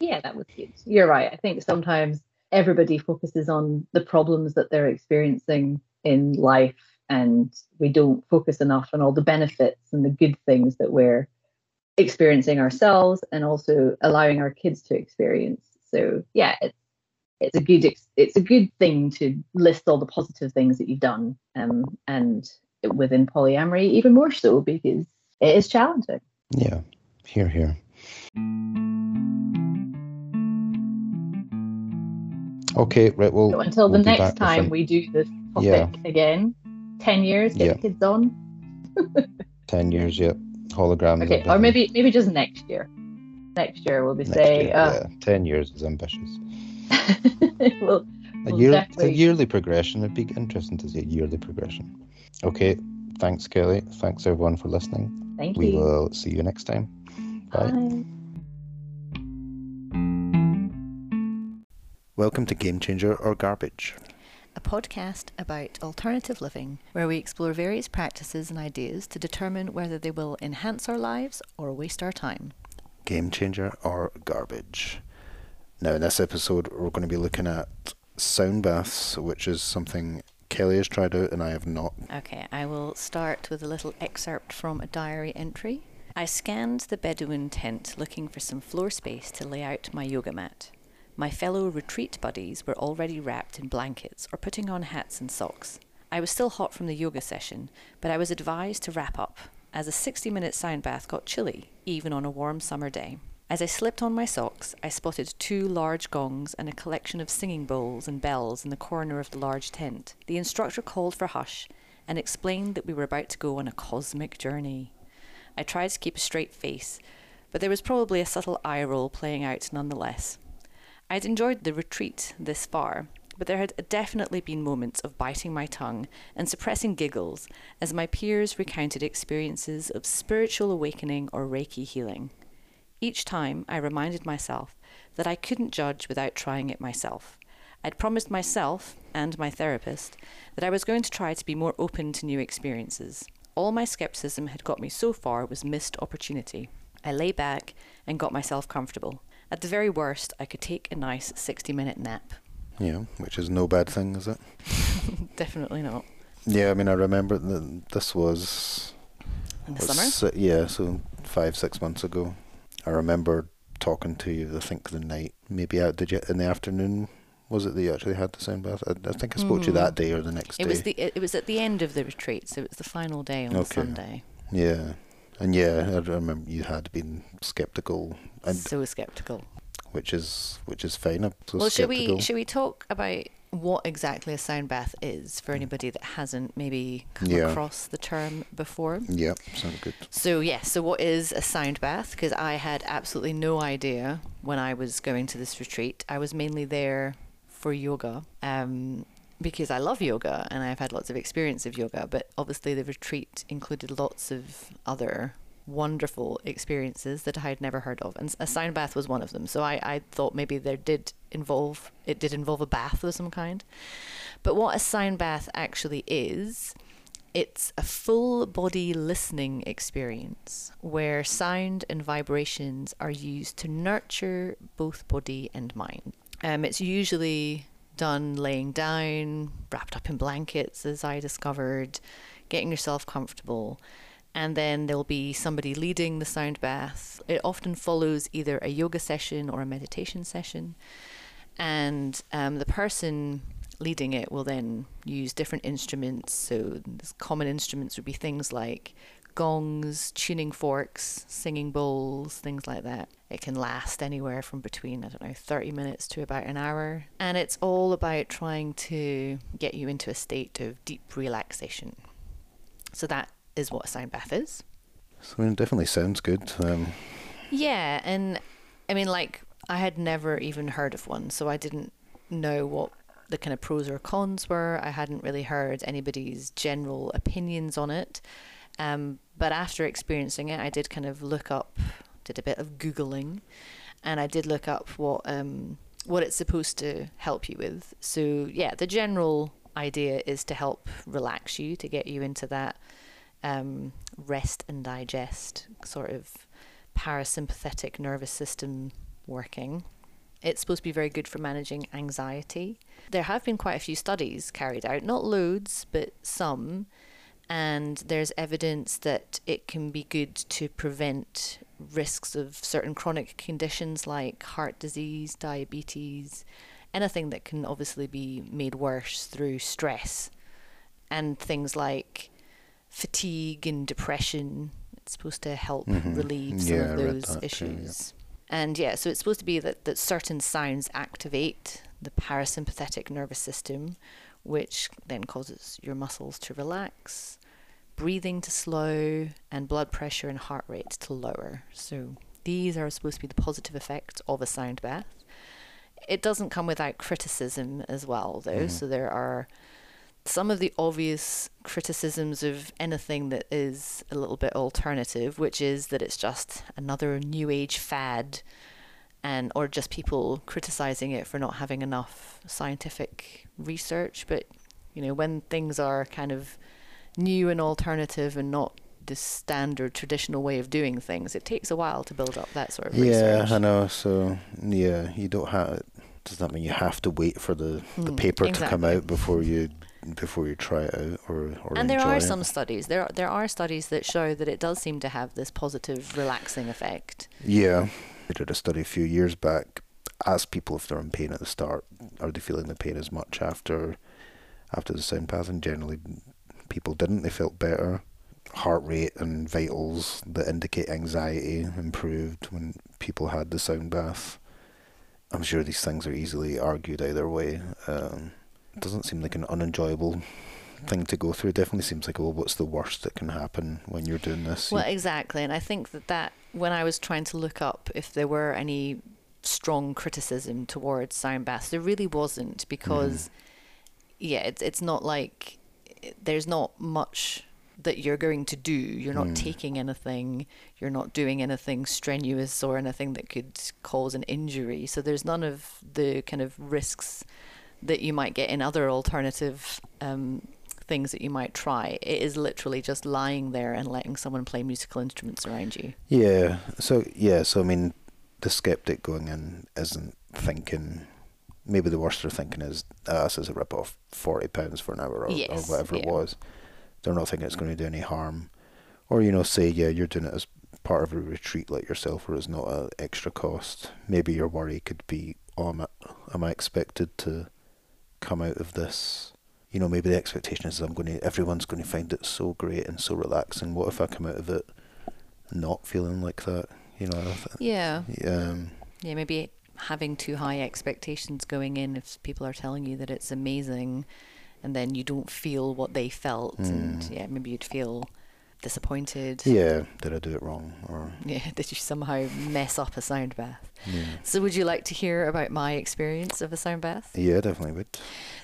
Yeah, that was good. You're right. I think sometimes everybody focuses on the problems that they're experiencing in life, and we don't focus enough on all the benefits and the good things that we're experiencing ourselves and also allowing our kids to experience. So yeah, it's it's a good it's a good thing to list all the positive things that you've done, um, and within polyamory even more so, because it is challenging. Yeah, hear, hear. Okay, right. Well, so until the we'll next time within... we do this topic yeah. again. Ten years, get yeah. the kids on. Ten years, yep. Yeah. Holograms. Okay, or maybe maybe just next year. Next year we'll be next saying. Year, uh, yeah. Ten years is ambitious. we'll, a we'll year, definitely... the yearly progression. It'd be interesting to see a yearly progression. Okay, thanks, Kelly. Thanks everyone for listening. Thank we you. We will see you next time. Bye. Bye. Welcome to Game Changer or Garbage, a podcast about alternative living, where we explore various practices and ideas to determine whether they will enhance our lives or waste our time. Game Changer or Garbage. Now, in this episode, we're going to be looking at sound baths, which is something Kelly has tried out and I have not. Okay, I will start with a little excerpt from a diary entry. I scanned the Bedouin tent looking for some floor space to lay out my yoga mat. My fellow retreat buddies were already wrapped in blankets or putting on hats and socks. I was still hot from the yoga session, but I was advised to wrap up, as a sixty-minute sound bath got chilly, even on a warm summer day. As I slipped on my socks, I spotted two large gongs and a collection of singing bowls and bells in the corner of the large tent. The instructor called for hush and explained that we were about to go on a cosmic journey. I tried to keep a straight face, but there was probably a subtle eye roll playing out nonetheless. I'd enjoyed the retreat this far, but there had definitely been moments of biting my tongue and suppressing giggles as my peers recounted experiences of spiritual awakening or Reiki healing. Each time I reminded myself that I couldn't judge without trying it myself. I'd promised myself and my therapist that I was going to try to be more open to new experiences. All my skepticism had got me so far was missed opportunity. I lay back and got myself comfortable. At the very worst, I could take a nice sixty-minute nap. Yeah, which is no bad thing, is it? Definitely not. Yeah, I mean, I remember that this was... In the was summer? Si- yeah, so five, six months ago. I remember talking to you, I think, the night, maybe out did you, in the afternoon, was it that you actually had the sound bath? I, I think I spoke mm. to you that day or the next it day. Was the, it, it was at the end of the retreat, so it was the final day on okay. the Sunday. Yeah. And yeah, I remember you had been sceptical. And so sceptical. Which is which is fine. I'm so well, should we should we talk about what exactly a sound bath is for anybody that hasn't maybe come yeah. across the term before? Yeah, sounds good. So yes, yeah, so what is a sound bath? Because I had absolutely no idea when I was going to this retreat. I was mainly there for yoga. Um, Because I love yoga and I've had lots of experience of yoga, but obviously the retreat included lots of other wonderful experiences that I had never heard of, and a sound bath was one of them. So I, I thought maybe there did involve it did involve a bath of some kind. But what a sound bath actually is, it's a full body listening experience where sound and vibrations are used to nurture both body and mind. Um, it's usually done laying down, wrapped up in blankets, as I discovered, getting yourself comfortable, and then there'll be somebody leading the sound bath. It often follows either a yoga session or a meditation session, and um, the person leading it will then use different instruments. So common instruments would be things like gongs, tuning forks, singing bowls, things like that. It can last anywhere from between, I don't know, thirty minutes to about an hour. And it's all about trying to get you into a state of deep relaxation. So that is what a sound bath is. So it definitely sounds good. Um. Yeah, and I mean, like, I had never even heard of one, so I didn't know what the kind of pros or cons were. I hadn't really heard anybody's general opinions on it. Um, but after experiencing it, I did kind of look up did a bit of Googling, and I did look up what um, what it's supposed to help you with. So yeah, the general idea is to help relax you, to get you into that um, rest and digest sort of parasympathetic nervous system working. It's supposed to be very good for managing anxiety. There have been quite a few studies carried out, not loads, but some, and there's evidence that it can be good to prevent risks of certain chronic conditions like heart disease, diabetes, anything that can obviously be made worse through stress, and things like fatigue and depression. It's supposed to help mm-hmm. relieve some yeah, of those issues. Too, yeah. And yeah, so it's supposed to be that, that certain sounds activate the parasympathetic nervous system, which then causes your muscles to relax, breathing to slow, and blood pressure and heart rate to lower. So these are supposed to be the positive effects of a sound bath. It doesn't come without criticism as well, though. Mm-hmm. So there are some of the obvious criticisms of anything that is a little bit alternative, which is that it's just another new age fad, and or just people criticizing it for not having enough scientific research. But you know, when things are kind of new and alternative and not the standard traditional way of doing things, it takes a while to build up that sort of research. Yeah, I know. So yeah, you don't have, does that mean you have to wait for the, the mm, paper exactly. to come out before you before you try it out or, or and there are it. some studies there are, there are studies that show that it does seem to have this positive relaxing effect. Yeah, I did a study a few years back, asked people if they're in pain at the start, are they feeling the pain as much after after the sound bath, and generally people didn't. They felt better. Heart rate and vitals that indicate anxiety improved when people had the sound bath. I'm sure these things are easily argued either way. Um, doesn't seem like an unenjoyable thing to go through. It definitely seems like, oh, what's the worst that can happen when you're doing this? Well, exactly. And I think that, that when I was trying to look up if there were any strong criticism towards sound baths, there really wasn't, because, mm. yeah, it's, it's not like there's not much that you're going to do. You're not mm. taking anything, you're not doing anything strenuous or anything that could cause an injury. So there's none of the kind of risks that you might get in other alternative um, things that you might try. It is literally just lying there and letting someone play musical instruments around you. Yeah. So, yeah. So, I mean, the skeptic going in isn't thinking, maybe the worst they're thinking is, ah, this is a rip off forty pounds for an hour or, yes, or whatever yeah. it was. They're not thinking it's going to do any harm. Or, you know, say, yeah, you're doing it as part of a retreat like yourself where it's not an extra cost. Maybe your worry could be, oh, am I, am I expected to come out of this, you know, maybe the expectation is I'm going to, everyone's going to find it so great and so relaxing. What if I come out of it not feeling like that, you know? Yeah. Um, yeah, maybe having too high expectations going in if people are telling you that it's amazing and then you don't feel what they felt mm. and yeah, maybe you'd feel disappointed. Yeah, did I do it wrong? Or yeah, did you somehow mess up a sound bath? Yeah. So would you like to hear about my experience of a sound bath? Yeah, definitely would.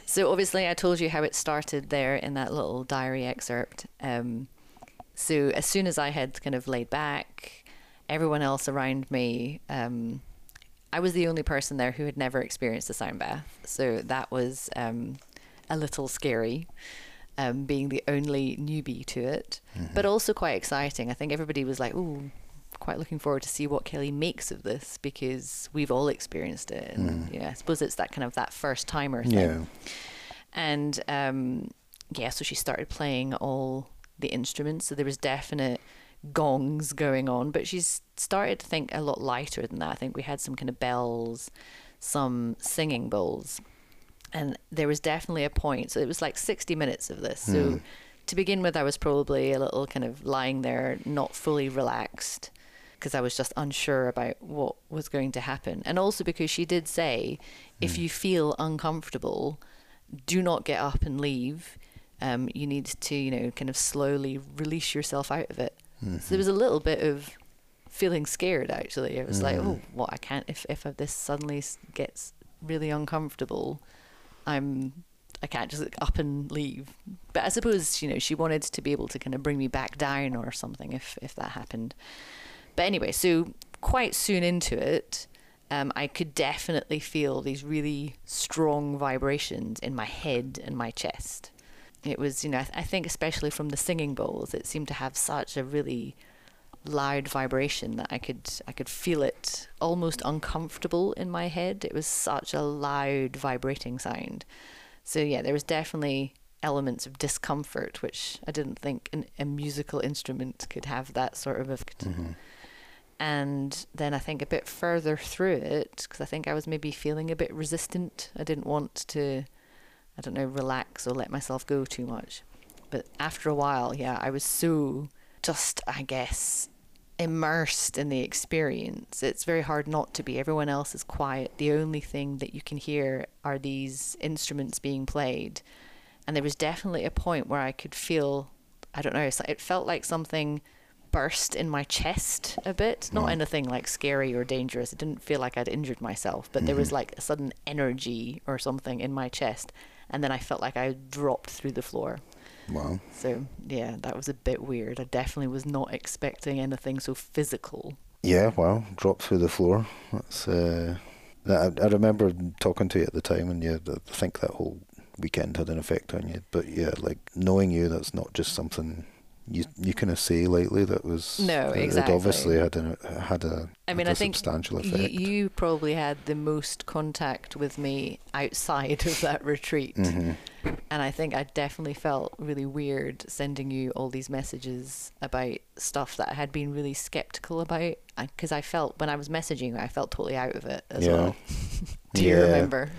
So obviously I told you how it started there in that little diary excerpt. Um, so as soon as I had kind of laid back, everyone else around me, um, I was the only person there who had never experienced a sound bath. So that was um, a little scary. Um, being the only newbie to it, mm-hmm. but also quite exciting. I think everybody was like, ooh, quite looking forward to see what Kelly makes of this, because we've all experienced it. And, mm. yeah, I suppose it's that kind of that first timer thing. Yeah. And um, yeah, so she started playing all the instruments. So there was definite gongs going on, but she's started to think a lot lighter than that. I think we had some kind of bells, some singing bowls. And there was definitely a point. So it was like sixty minutes of this. So mm. to begin with, I was probably a little kind of lying there, not fully relaxed, because I was just unsure about what was going to happen. And also because she did say, if mm. you feel uncomfortable, do not get up and leave. Um, you need to, you know, kind of slowly release yourself out of it. Mm-hmm. So there was a little bit of feeling scared, actually. It was mm. like, oh, what, I can't, if, if this suddenly gets really uncomfortable, I'm, I can't just up and leave. But I suppose, you know, she wanted to be able to kind of bring me back down or something if, if that happened. But anyway, so quite soon into it, um, I could definitely feel these really strong vibrations in my head and my chest. It was, you know, I, th I think especially from the singing bowls, it seemed to have such a really loud vibration that I could, I could feel it almost uncomfortable in my head. It was such a loud vibrating sound. So yeah, there was definitely elements of discomfort, which I didn't think an, a musical instrument could have that sort of effect. Mm-hmm. And then I think a bit further through it, because I think I was maybe feeling a bit resistant. I didn't want to, I don't know, relax or let myself go too much. But after a while, yeah, I was so just, I guess, immersed in the experience. It's very hard not to be. Everyone else is quiet. The only thing that you can hear are these instruments being played. And there was definitely a point where I could feel, I don't know, it felt like something burst in my chest a bit. Not mm. anything like scary or dangerous. It didn't feel like I'd injured myself, but mm-hmm. there was like a sudden energy or something in my chest. And then I felt like I dropped through the floor. Wow. So yeah, that was a bit weird. I definitely was not expecting anything so physical. Yeah, wow, drop through the floor. That's, uh, that, I, I remember talking to you at the time, and yeah, I think that whole weekend had an effect on you. But yeah, like knowing you, that's not just something you you kind of say lightly. That was no, exactly. It obviously had a had a. I mean, had I a think substantial effect. You probably had the most contact with me outside of that retreat, mm-hmm. and I think I definitely felt really weird sending you all these messages about stuff that I had been really skeptical about, because I felt when I was messaging, I felt totally out of it as yeah. well. Do you yeah. remember?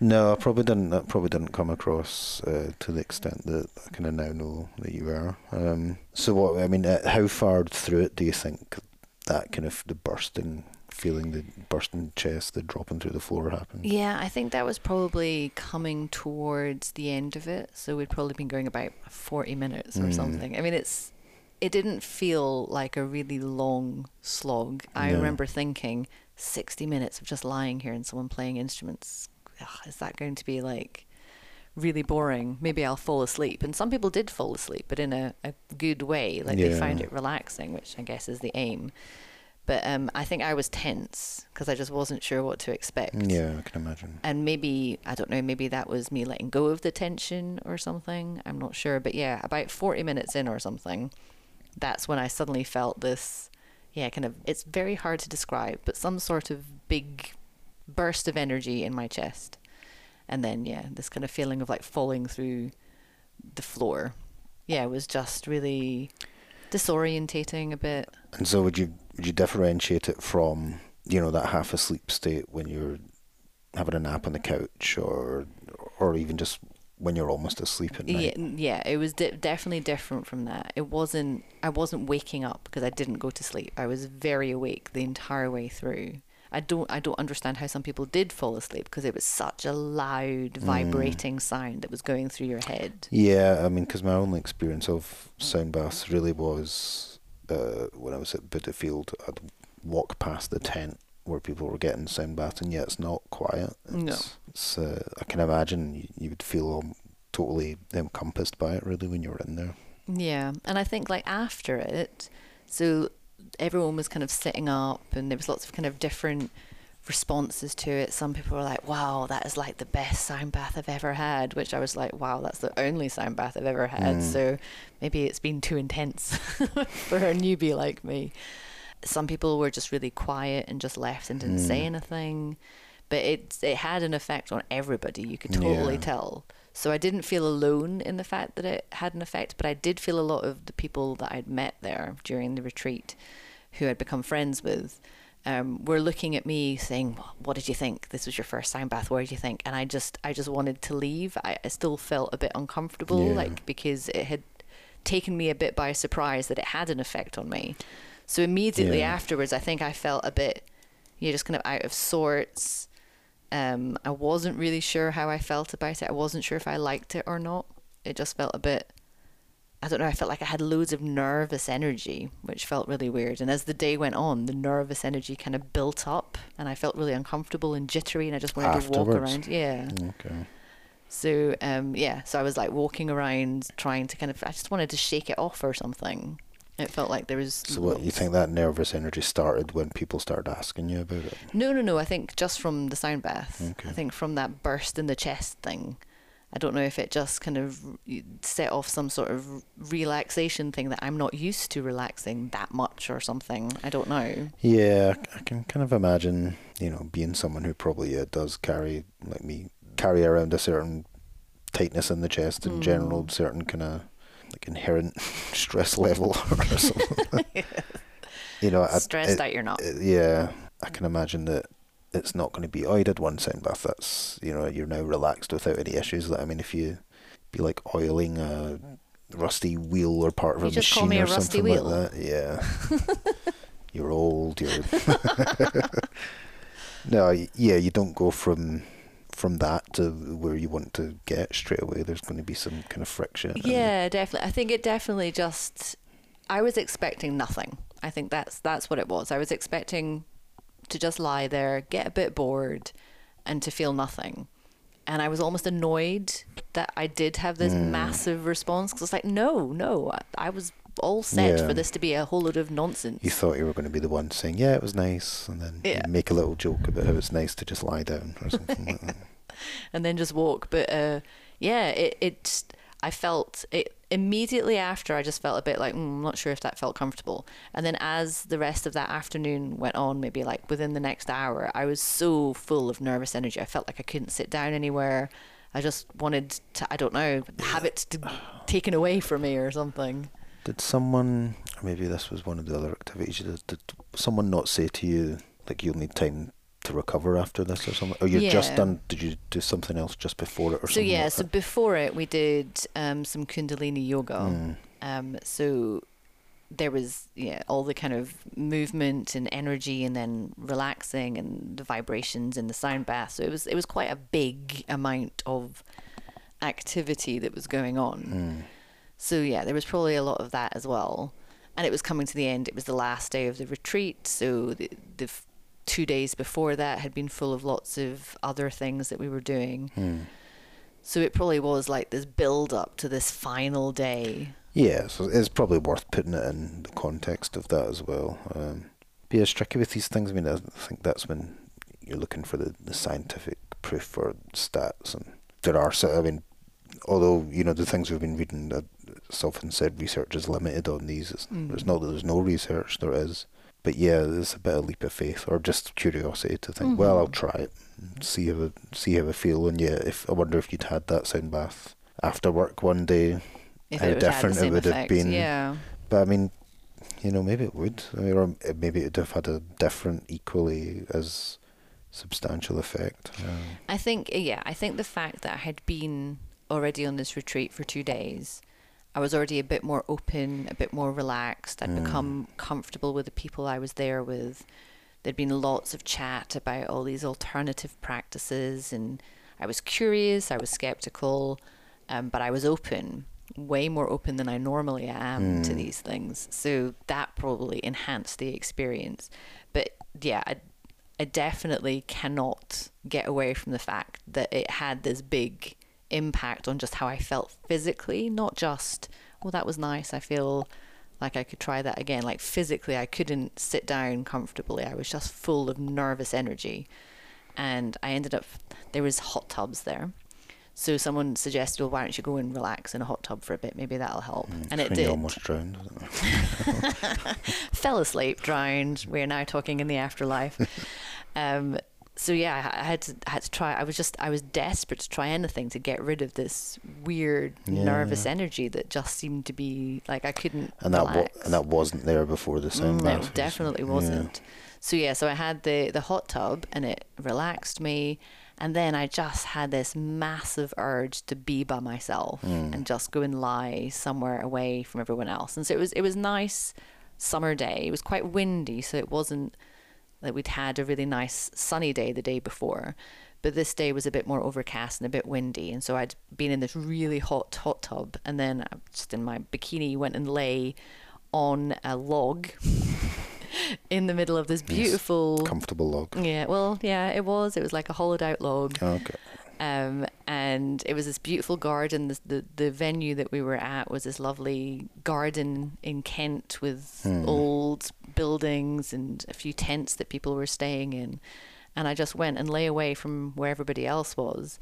No, I probably didn't. That probably didn't come across uh, to the extent that I kind of now know that you are. Um, so what? I mean, uh, how far through it do you think that kind of the bursting feeling, the bursting chest, the dropping through the floor happened? Yeah, I think that was probably coming towards the end of it. So we'd probably been going about forty minutes or mm. something. I mean, it's it didn't feel like a really long slog. I no. remember thinking sixty minutes of just lying here and someone playing instruments. Ugh, is that going to be like really boring? Maybe I'll fall asleep. And some people did fall asleep, but in a, a good way. Like yeah. they found it relaxing, which I guess is the aim. But um, I think I was tense because I just wasn't sure what to expect. Yeah, I can imagine. And maybe, I don't know, maybe that was me letting go of the tension or something. I'm not sure. But yeah, about forty minutes in or something, that's when I suddenly felt this, yeah, kind of, it's very hard to describe, but some sort of big burst of energy in my chest, and then yeah, this kind of feeling of like falling through the floor. Yeah, it was just really disorientating a bit. And so would you would you differentiate it from, you know, that half asleep state when you're having a nap on the couch, or or even just when you're almost asleep at night? Yeah, yeah, it was di definitely different from that. It wasn't, I wasn't waking up because I didn't go to sleep. I was very awake the entire way through. I don't I don't understand how some people did fall asleep, because it was such a loud vibrating mm. sound that was going through your head. Yeah, I mean, because my only experience of sound baths really was uh, when I was at Bitterfield. I'd walk past the tent where people were getting sound baths, and yeah, it's not quiet. It's, no. It's, uh, I can imagine you, you would feel totally encompassed by it, really, when you were in there. Yeah, and I think, like, after it, so everyone was kind of sitting up, and there was lots of kind of different responses to it. Some people were like, wow, that is like the best sound bath I've ever had, which I was like, wow, that's the only sound bath I've ever had. Mm. So maybe it's been too intense for a newbie like me. Some people were just really quiet and just left and didn't mm. say anything, but it, it had an effect on everybody. You could totally yeah. tell. So I didn't feel alone in the fact that it had an effect, but I did feel a lot of the people that I'd met there during the retreat, who I'd become friends with, um, were looking at me saying, what did you think? This was your first sound bath. What did you think? And I just, I just wanted to leave. I, I still felt a bit uncomfortable, yeah. like, because it had taken me a bit by surprise that it had an effect on me. So immediately yeah. afterwards, I think I felt a bit, you know, just kind of out of sorts. Um, I wasn't really sure how I felt about it. I wasn't sure if I liked it or not. It just felt a bit, I don't know, I felt like I had loads of nervous energy, which felt really weird. And as the day went on, the nervous energy kind of built up, and I felt really uncomfortable and jittery, and I just wanted Afterwards. to walk around. Yeah. Okay. So, um, yeah, so I was like walking around trying to kind of, I just wanted to shake it off or something. It felt like there was... So what, you think that nervous energy started when people started asking you about it? No, no, no. I think just from the sound bath. Okay. I think from that burst in the chest thing. I don't know if it just kind of set off some sort of relaxation thing that I'm not used to relaxing that much or something. I don't know. Yeah, I can kind of imagine, you know, being someone who probably uh, does carry, like me, carry around a certain tightness in the chest in mm. general, certain kind of like inherent stress level or something. Yes. You know, stressed I, it, out you're not. It, yeah, I can imagine that. It's not going to be, oh, I did one sound bath, that's, you know, you're now relaxed without any issues. I mean, if you be like oiling a rusty wheel or part of you a just machine call me a or rusty something wheel. Like that, yeah. You're old, you're... No, yeah, you don't go from from that to where you want to get straight away. There's going to be some kind of friction. Yeah, definitely. I think it definitely just, I was expecting nothing. I think that's that's what it was. I was expecting... to just lie there, get a bit bored, and to feel nothing. And I was almost annoyed that I did have this mm. massive response, because it's like, no, no, I, I was all set yeah. for this to be a whole load of nonsense. You thought you were going to be the one saying, yeah, it was nice, and then yeah. make a little joke about how it's nice to just lie down or something like that. And then just walk. But uh, yeah, it, it, I felt it immediately after. I just felt a bit like, mm, I'm not sure if that felt comfortable. And then as the rest of that afternoon went on, maybe like within the next hour, I was so full of nervous energy. I felt like I couldn't sit down anywhere. I just wanted to, I don't know, have it to, taken away from me or something. Did someone, or maybe this was one of the other activities, did, did someone not say to you, like, you'll need time to recover after this or something? Or you're yeah. just done, did you do something else just before it or so something? So yeah, like so that? Before it we did um, some Kundalini yoga. Mm. Um, so there was yeah all the kind of movement and energy and then relaxing and the vibrations and the sound bath. So it was it was quite a big amount of activity that was going on. Mm. So yeah, there was probably a lot of that as well. And it was coming to the end. It was the last day of the retreat. So the the two days before that had been full of lots of other things that we were doing. Hmm. So it probably was like this build up to this final day. Yeah, so it's probably worth putting it in the context of that as well. Um, but yeah, it's tricky with these things. I mean, I think that's when you're looking for the, the scientific proof or stats. And there are, so I mean, although, you know, the things we've been reading, it's often said research is limited on these. It's, mm. it's not that there's no research, there is. But yeah, there's a bit of leap of faith or just curiosity to think, mm-hmm. well, I'll try it, see how I, see how I feel. And yeah, if I wonder if you'd had that sound bath after work one day, if how it different it would effect. Have been. Yeah. But I mean, you know, maybe it would. I mean, or maybe it would have had a different, equally as substantial effect. Yeah. I think, yeah, I think the fact that I had been already on this retreat for two days... I was already a bit more open, a bit more relaxed. I'd mm. become comfortable with the people I was there with. There'd been lots of chat about all these alternative practices, and I was curious, I was skeptical, um, but I was open, way more open than I normally am mm. to these things. So that probably enhanced the experience. But yeah, I, I definitely cannot get away from the fact that it had this big impact on just how I felt physically, not just, well, that was nice, I feel like I could try that again. Like physically, I couldn't sit down comfortably. I was just full of nervous energy. And I ended up, there was hot tubs there. So someone suggested, well, why don't you go and relax in a hot tub for a bit? Maybe that'll help. Mm, and it did. You almost drowned. Fell asleep, drowned. We're now talking in the afterlife. Um, So yeah, I had to I had to try. I was just I was desperate to try anything to get rid of this weird yeah. nervous energy that just seemed to be like I couldn't. And that wa and that wasn't there before the sound bath. Mm, it definitely wasn't. Yeah. So yeah, so I had the the hot tub and it relaxed me, and then I just had this massive urge to be by myself mm. and just go and lie somewhere away from everyone else. And so it was it was nice summer day. It was quite windy, so it wasn't. Like we'd had a really nice sunny day the day before, but this day was a bit more overcast and a bit windy. And so I'd been in this really hot hot tub, and then I just in my bikini went and lay on a log in the middle of this beautiful, yes, comfortable log. Yeah, well, yeah, it was. It was like a hollowed out log. Okay. Um, and it was this beautiful garden. This, the the venue that we were at was this lovely garden in Kent with mm. old buildings and a few tents that people were staying in. And I just went and lay away from where everybody else was.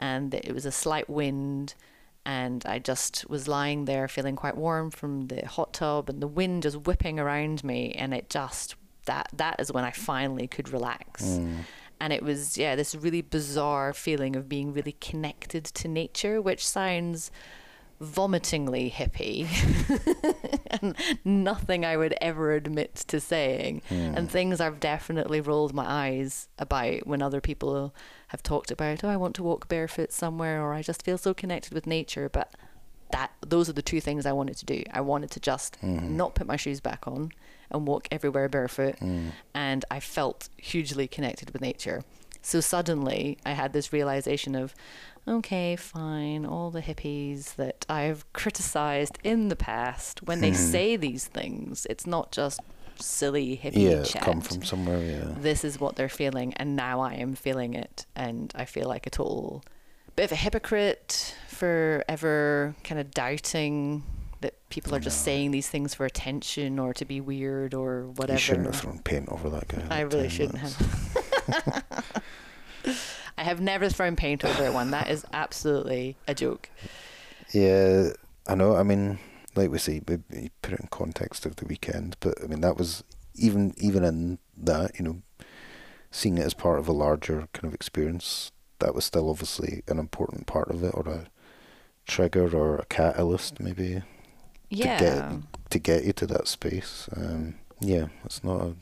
And it was a slight wind. And I just was lying there feeling quite warm from the hot tub and the wind just whipping around me. And it just, that that is when I finally could relax. Mm. And it was, yeah, this really bizarre feeling of being really connected to nature, which sounds vomitingly hippie and nothing I would ever admit to saying. Mm. And things I've definitely rolled my eyes about when other people have talked about, oh, I want to walk barefoot somewhere, or I just feel so connected with nature. But that those are the two things I wanted to do. I wanted to just mm. not put my shoes back on and walk everywhere barefoot. Mm. And I felt hugely connected with nature. So suddenly I had this realization of, okay, fine, all the hippies that I've criticized in the past, when they mm. say these things, it's not just silly hippie yeah, chat. Come from somewhere, yeah. This is what they're feeling, and now I am feeling it, and I feel like a total bit of a hypocrite for ever kind of doubting that people are just no. saying these things for attention or to be weird or whatever. You shouldn't have thrown paint over that guy. I really shouldn't minutes. have. I have never thrown paint over one. That is absolutely a joke. Yeah, I know. I mean, like we say, we put it in context of the weekend, but I mean, that was even even in that, you know, seeing it as part of a larger kind of experience, that was still obviously an important part of it, or a trigger or a catalyst maybe. Yeah. To get, to get you to that space. Um, yeah, it's not a...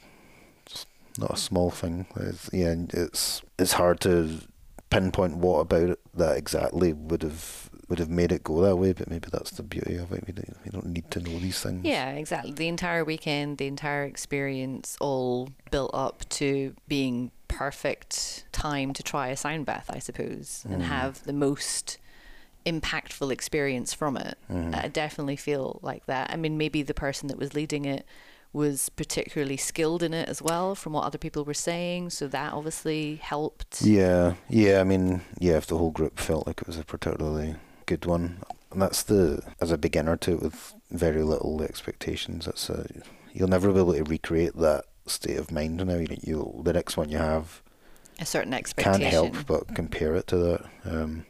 not a small thing. It's, yeah, it's it's hard to pinpoint what about it that exactly would have would have made it go that way, but maybe that's the beauty of it. We don't, we don't need to know these things. Yeah, exactly. The entire weekend, the entire experience, all built up to being perfect time to try a sound bath, I suppose, mm. and have the most impactful experience from it. Mm. I definitely feel like that. I mean, maybe the person that was leading it was particularly skilled in it as well, from what other people were saying, so that obviously helped. Yeah, yeah, I mean, yeah, if the whole group felt like it was a particularly good one. And that's the, as a beginner to it with very little expectations, that's a, you'll never be able to recreate that state of mind now. You, you, the next one you have, a certain expectation. Can't help but compare it to that. Um,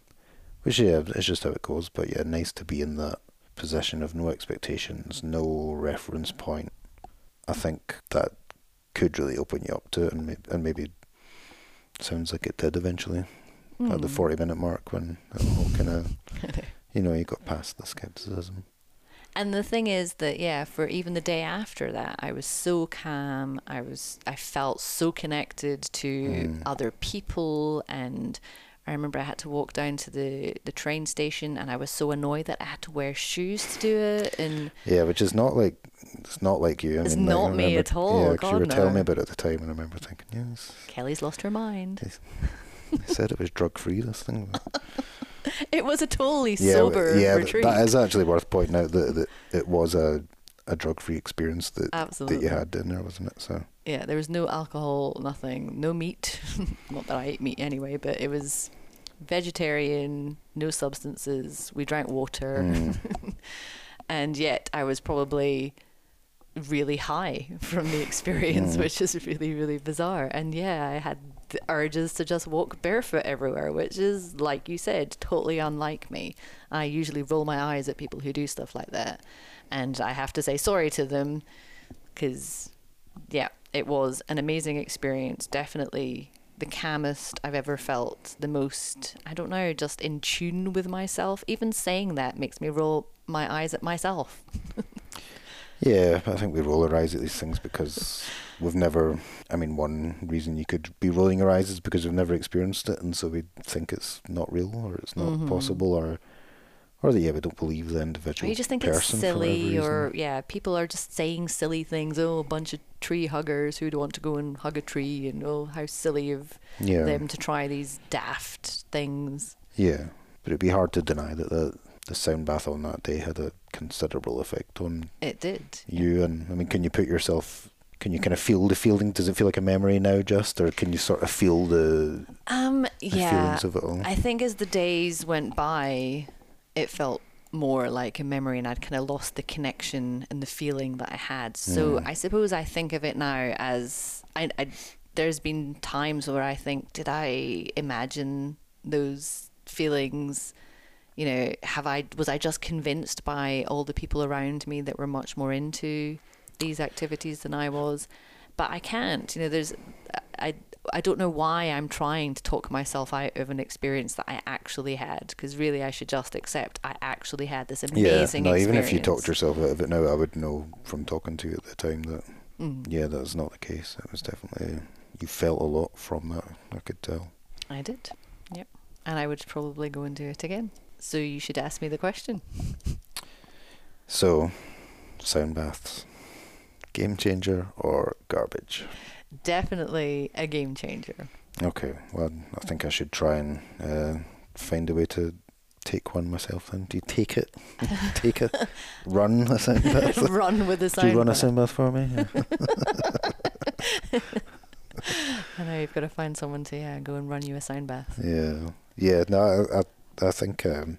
which, yeah, it's just how it goes, but yeah, nice to be in that position of no expectations, no reference point. I think that could really open you up to it, and maybe, and maybe sounds like it did eventually mm. at the forty minute mark when it all kind of, you know, you got past the skepticism. And the thing is that, yeah, for even the day after that, I was so calm. I was, I felt so connected to mm. other people. And I remember I had to walk down to the, the train station, and I was so annoyed that I had to wear shoes to do it. And yeah, which is not like, it's not like you. I it's mean, not like, I remember, me at all. Yeah, God, you were no. telling me about it at the time, and I remember thinking, yes. Kelly's lost her mind. They said it was drug-free, this thing. It was a totally yeah, sober yeah, retreat. That is actually worth pointing out, that, that it was a, a drug-free experience that, that you had in there, wasn't it? So. Yeah, there was no alcohol, nothing, no meat. Not that I ate meat anyway, but it was vegetarian, no substances. We drank water. Mm. And yet I was probably really high from the experience, mm. which is really, really bizarre. And yeah, I had the urges to just walk barefoot everywhere, which is, like you said, totally unlike me. I usually roll my eyes at people who do stuff like that. And I have to say sorry to them because, yeah, it was an amazing experience. Definitely the calmest I've ever felt, the most, I don't know, just in tune with myself. Even saying that makes me roll my eyes at myself. Yeah, I think we roll our eyes at these things because we've never, I mean, one reason you could be rolling your eyes is because we've never experienced it, and so we think it's not real, or it's not mm-hmm. possible, or or that, yeah, we don't believe the individual person. Or you just think it's silly, or, yeah, people are just saying silly things. Oh, a bunch of tree huggers who'd want to go and hug a tree, and oh, how silly of yeah. them to try these daft things. Yeah, but it'd be hard to deny that the, the sound bath on that day had a considerable effect on it. Did you? And I mean, can you put yourself Can you kind of feel the feeling? Does it feel like a memory now, just, or can you sort of feel the, um, the yeah, feelings of it all? I think as the days went by, it felt more like a memory, and I'd kind of lost the connection and the feeling that I had. So mm. I suppose I think of it now as I, I. There's been times where I think, did I imagine those feelings? You know, have I was I just convinced by all the people around me that were much more into these activities than I was? But I can't, you know, there's I I don't know why I'm trying to talk myself out of an experience that I actually had, because really I should just accept I actually had this amazing yeah, no, experience. Even if you talked yourself out of it now, I would know from talking to you at the time that mm. yeah, that's not the case. That was definitely, you felt a lot from that, I could tell. I did, yep. And I would probably go and do it again. So you should ask me the question. So, sound baths. Game changer or garbage? Definitely a game changer. Okay, well, I think I should try and uh, find a way to take one myself then. Do you take it? take it? Run a sound bath? Run with a sound bath. Do you run bath. a sound bath for me? Yeah. I know, you've got to find someone to yeah, go and run you a sound bath. Yeah, yeah. No, I, I, I think... Um,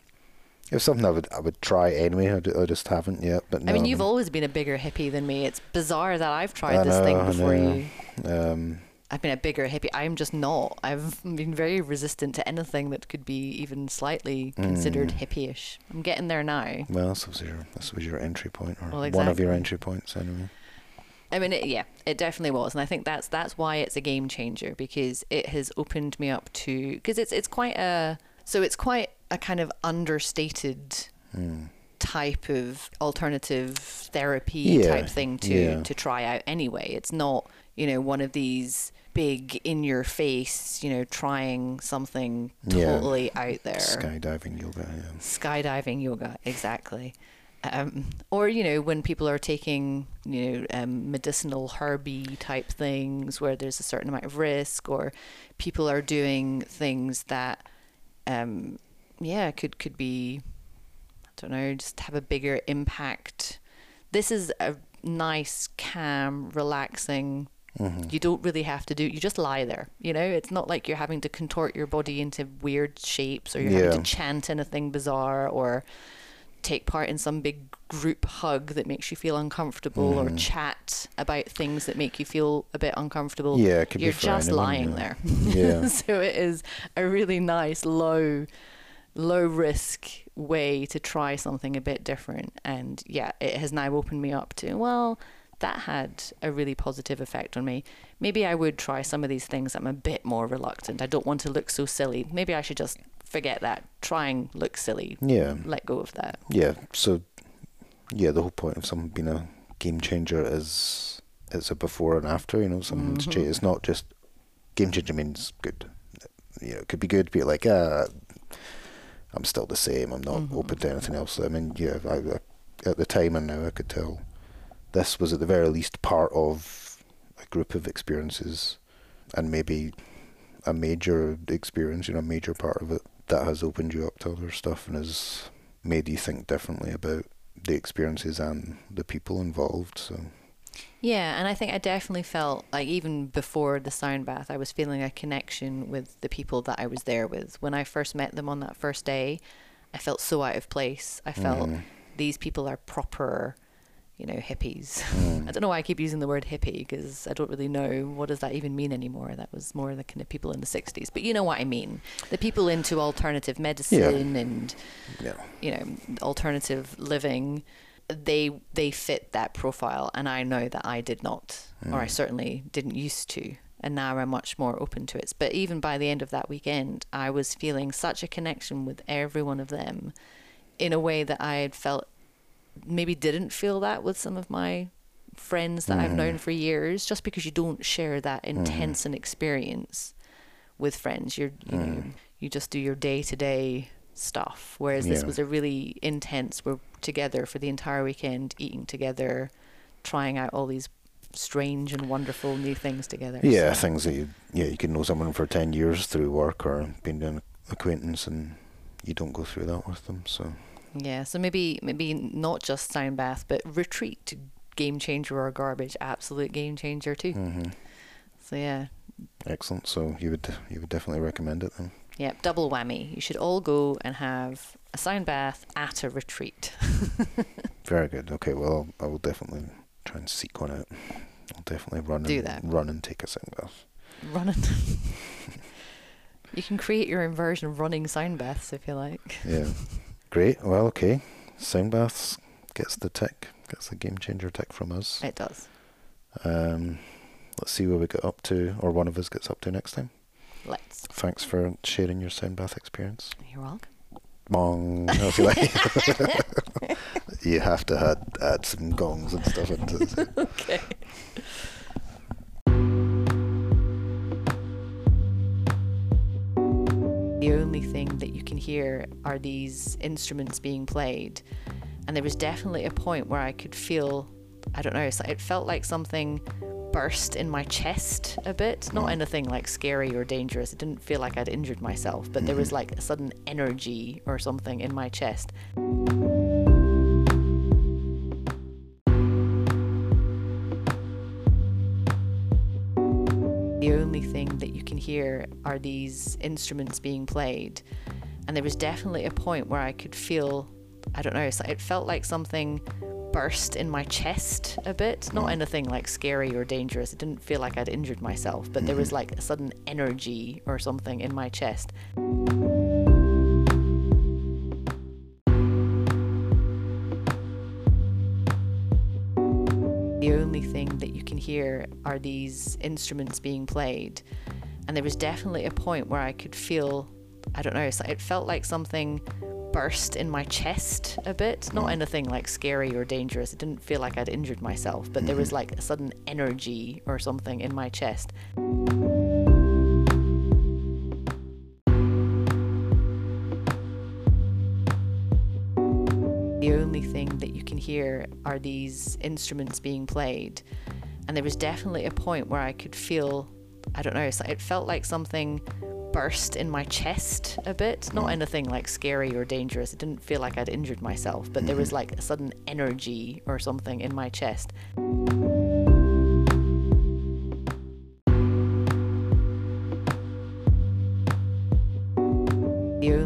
It's something I would I would try anyway. I, d I just haven't yet. But no, I mean, you've I mean, always been a bigger hippie than me. It's bizarre that I've tried I this know, thing before you. Um, I've been a bigger hippie. I'm just not. I've been very resistant to anything that could be even slightly considered mm. hippie-ish. I'm getting there now. Well, this was your this was your entry point, or well, exactly. one of your entry points, anyway. I mean, it, yeah, it definitely was, and I think that's that's why it's a game changer, because it has opened me up to because it's it's quite a so it's quite. a kind of understated mm. type of alternative therapy yeah, type thing to, yeah. to try out anyway. It's not, you know, one of these big in your face, you know, trying something totally yeah. out there. Skydiving yoga. Yeah. Skydiving yoga. Exactly. Um, or, you know, when people are taking, you know, um, medicinal herby type things where there's a certain amount of risk, or people are doing things that, um, yeah, could could be, I don't know, just have a bigger impact. This is a nice, calm, relaxing. Mm-hmm. You don't really have to do, you just lie there, you know? It's not like you're having to contort your body into weird shapes, or you're yeah. having to chant anything bizarre, or take part in some big group hug that makes you feel uncomfortable, mm. or chat about things that make you feel a bit uncomfortable. Yeah, it could be for anyone, just lying there. Yeah. So it is a really nice, low... low risk way to try something a bit different, and yeah, it has now opened me up to, well, that had a really positive effect on me. Maybe I would try some of these things. I'm a bit more reluctant. I don't want to look so silly. Maybe I should just forget that, try and look silly, yeah, let go of that. Yeah, so yeah, the whole point of something being a game changer is it's a before and after, you know, something mm-hmm. to change. It's not just game changer means good, you know, it could be good, be like ah I'm still the same. I'm not mm-hmm. open to anything else. I mean, yeah, I, I, at the time and now I could tell this was at the very least part of a group of experiences, and maybe a major experience, you know, a major part of it that has opened you up to other stuff and has made you think differently about the experiences and the people involved. So. Yeah, and I think I definitely felt like even before the sound bath, I was feeling a connection with the people that I was there with. When I first met them on that first day, I felt so out of place. I felt mm. these people are proper, you know, hippies. Mm. I don't know why I keep using the word hippie, because I don't really know what does that even mean anymore. That was more the kind of people in the sixties. But you know what I mean. The people into alternative medicine yeah. and, yeah. you know, alternative living. They they fit that profile, and I know that I did not, mm. or I certainly didn't used to, and now I'm much more open to it. But even by the end of that weekend, I was feeling such a connection with every one of them in a way that I had felt, maybe didn't feel that with some of my friends that mm. I've known for years, just because you don't share that intense mm. an experience with friends. You're, you mm. know, you just do your day-to-day stuff, whereas yeah. this was a really intense, we're together for the entire weekend, eating together, trying out all these strange and wonderful new things together. Yeah, so. Things that you yeah you can know someone for ten years through work or being an acquaintance, and you don't go through that with them. So yeah, so maybe maybe not just sound bath, but retreat, game changer or garbage, absolute game changer too. Mm-hmm. So yeah. Excellent. So you would you would definitely recommend it then? Yep, double whammy. You should all go and have a sound bath at a retreat. Very good. Okay, well, I will definitely try and seek one out. I'll definitely run Do and that. run and take a sound bath. Run and you can create your own version of running sound baths if you like. Yeah. Great. Well, okay. Sound baths gets the tick, gets the game changer tick from us. It does. Um, let's see where we get up to, or one of us gets up to next time. Let's. Thanks for sharing your sound bath experience. You're welcome. Bong. Like. You have to add, add some gongs and stuff into this. Okay. The only thing that you can hear are these instruments being played. And there was definitely a point where I could feel, I don't know, it felt like something burst in my chest a bit. Not anything like scary or dangerous. It didn't feel like I'd injured myself, but there was like a sudden energy or something in my chest. The only thing that you can hear are these instruments being played. And there was definitely a point where I could feel, I don't know, it felt like something burst in my chest a bit. Not anything like scary or dangerous. It didn't feel like I'd injured myself, but there was like a sudden energy or something in my chest. The only thing that you can hear are these instruments being played. And there was definitely a point where I could feel, I don't know, it felt like something burst in my chest a bit. Not anything like scary or dangerous. It didn't feel like I'd injured myself, but there was like a sudden energy or something in my chest. The only thing that you can hear are these instruments being played. And there was definitely a point where I could feel, I don't know, it felt like something burst in my chest a bit. Not anything like scary or dangerous. It didn't feel like I'd injured myself, but there was like a sudden energy or something in my chest.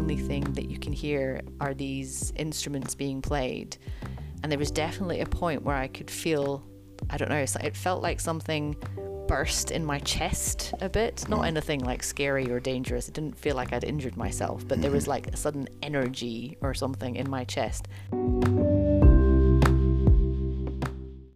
The only thing that you can hear are these instruments being played. And there was definitely a point where I could feel, I don't know, it felt like something burst in my chest a bit. Not anything like scary or dangerous. It didn't feel like I'd injured myself, but there was like a sudden energy or something in my chest.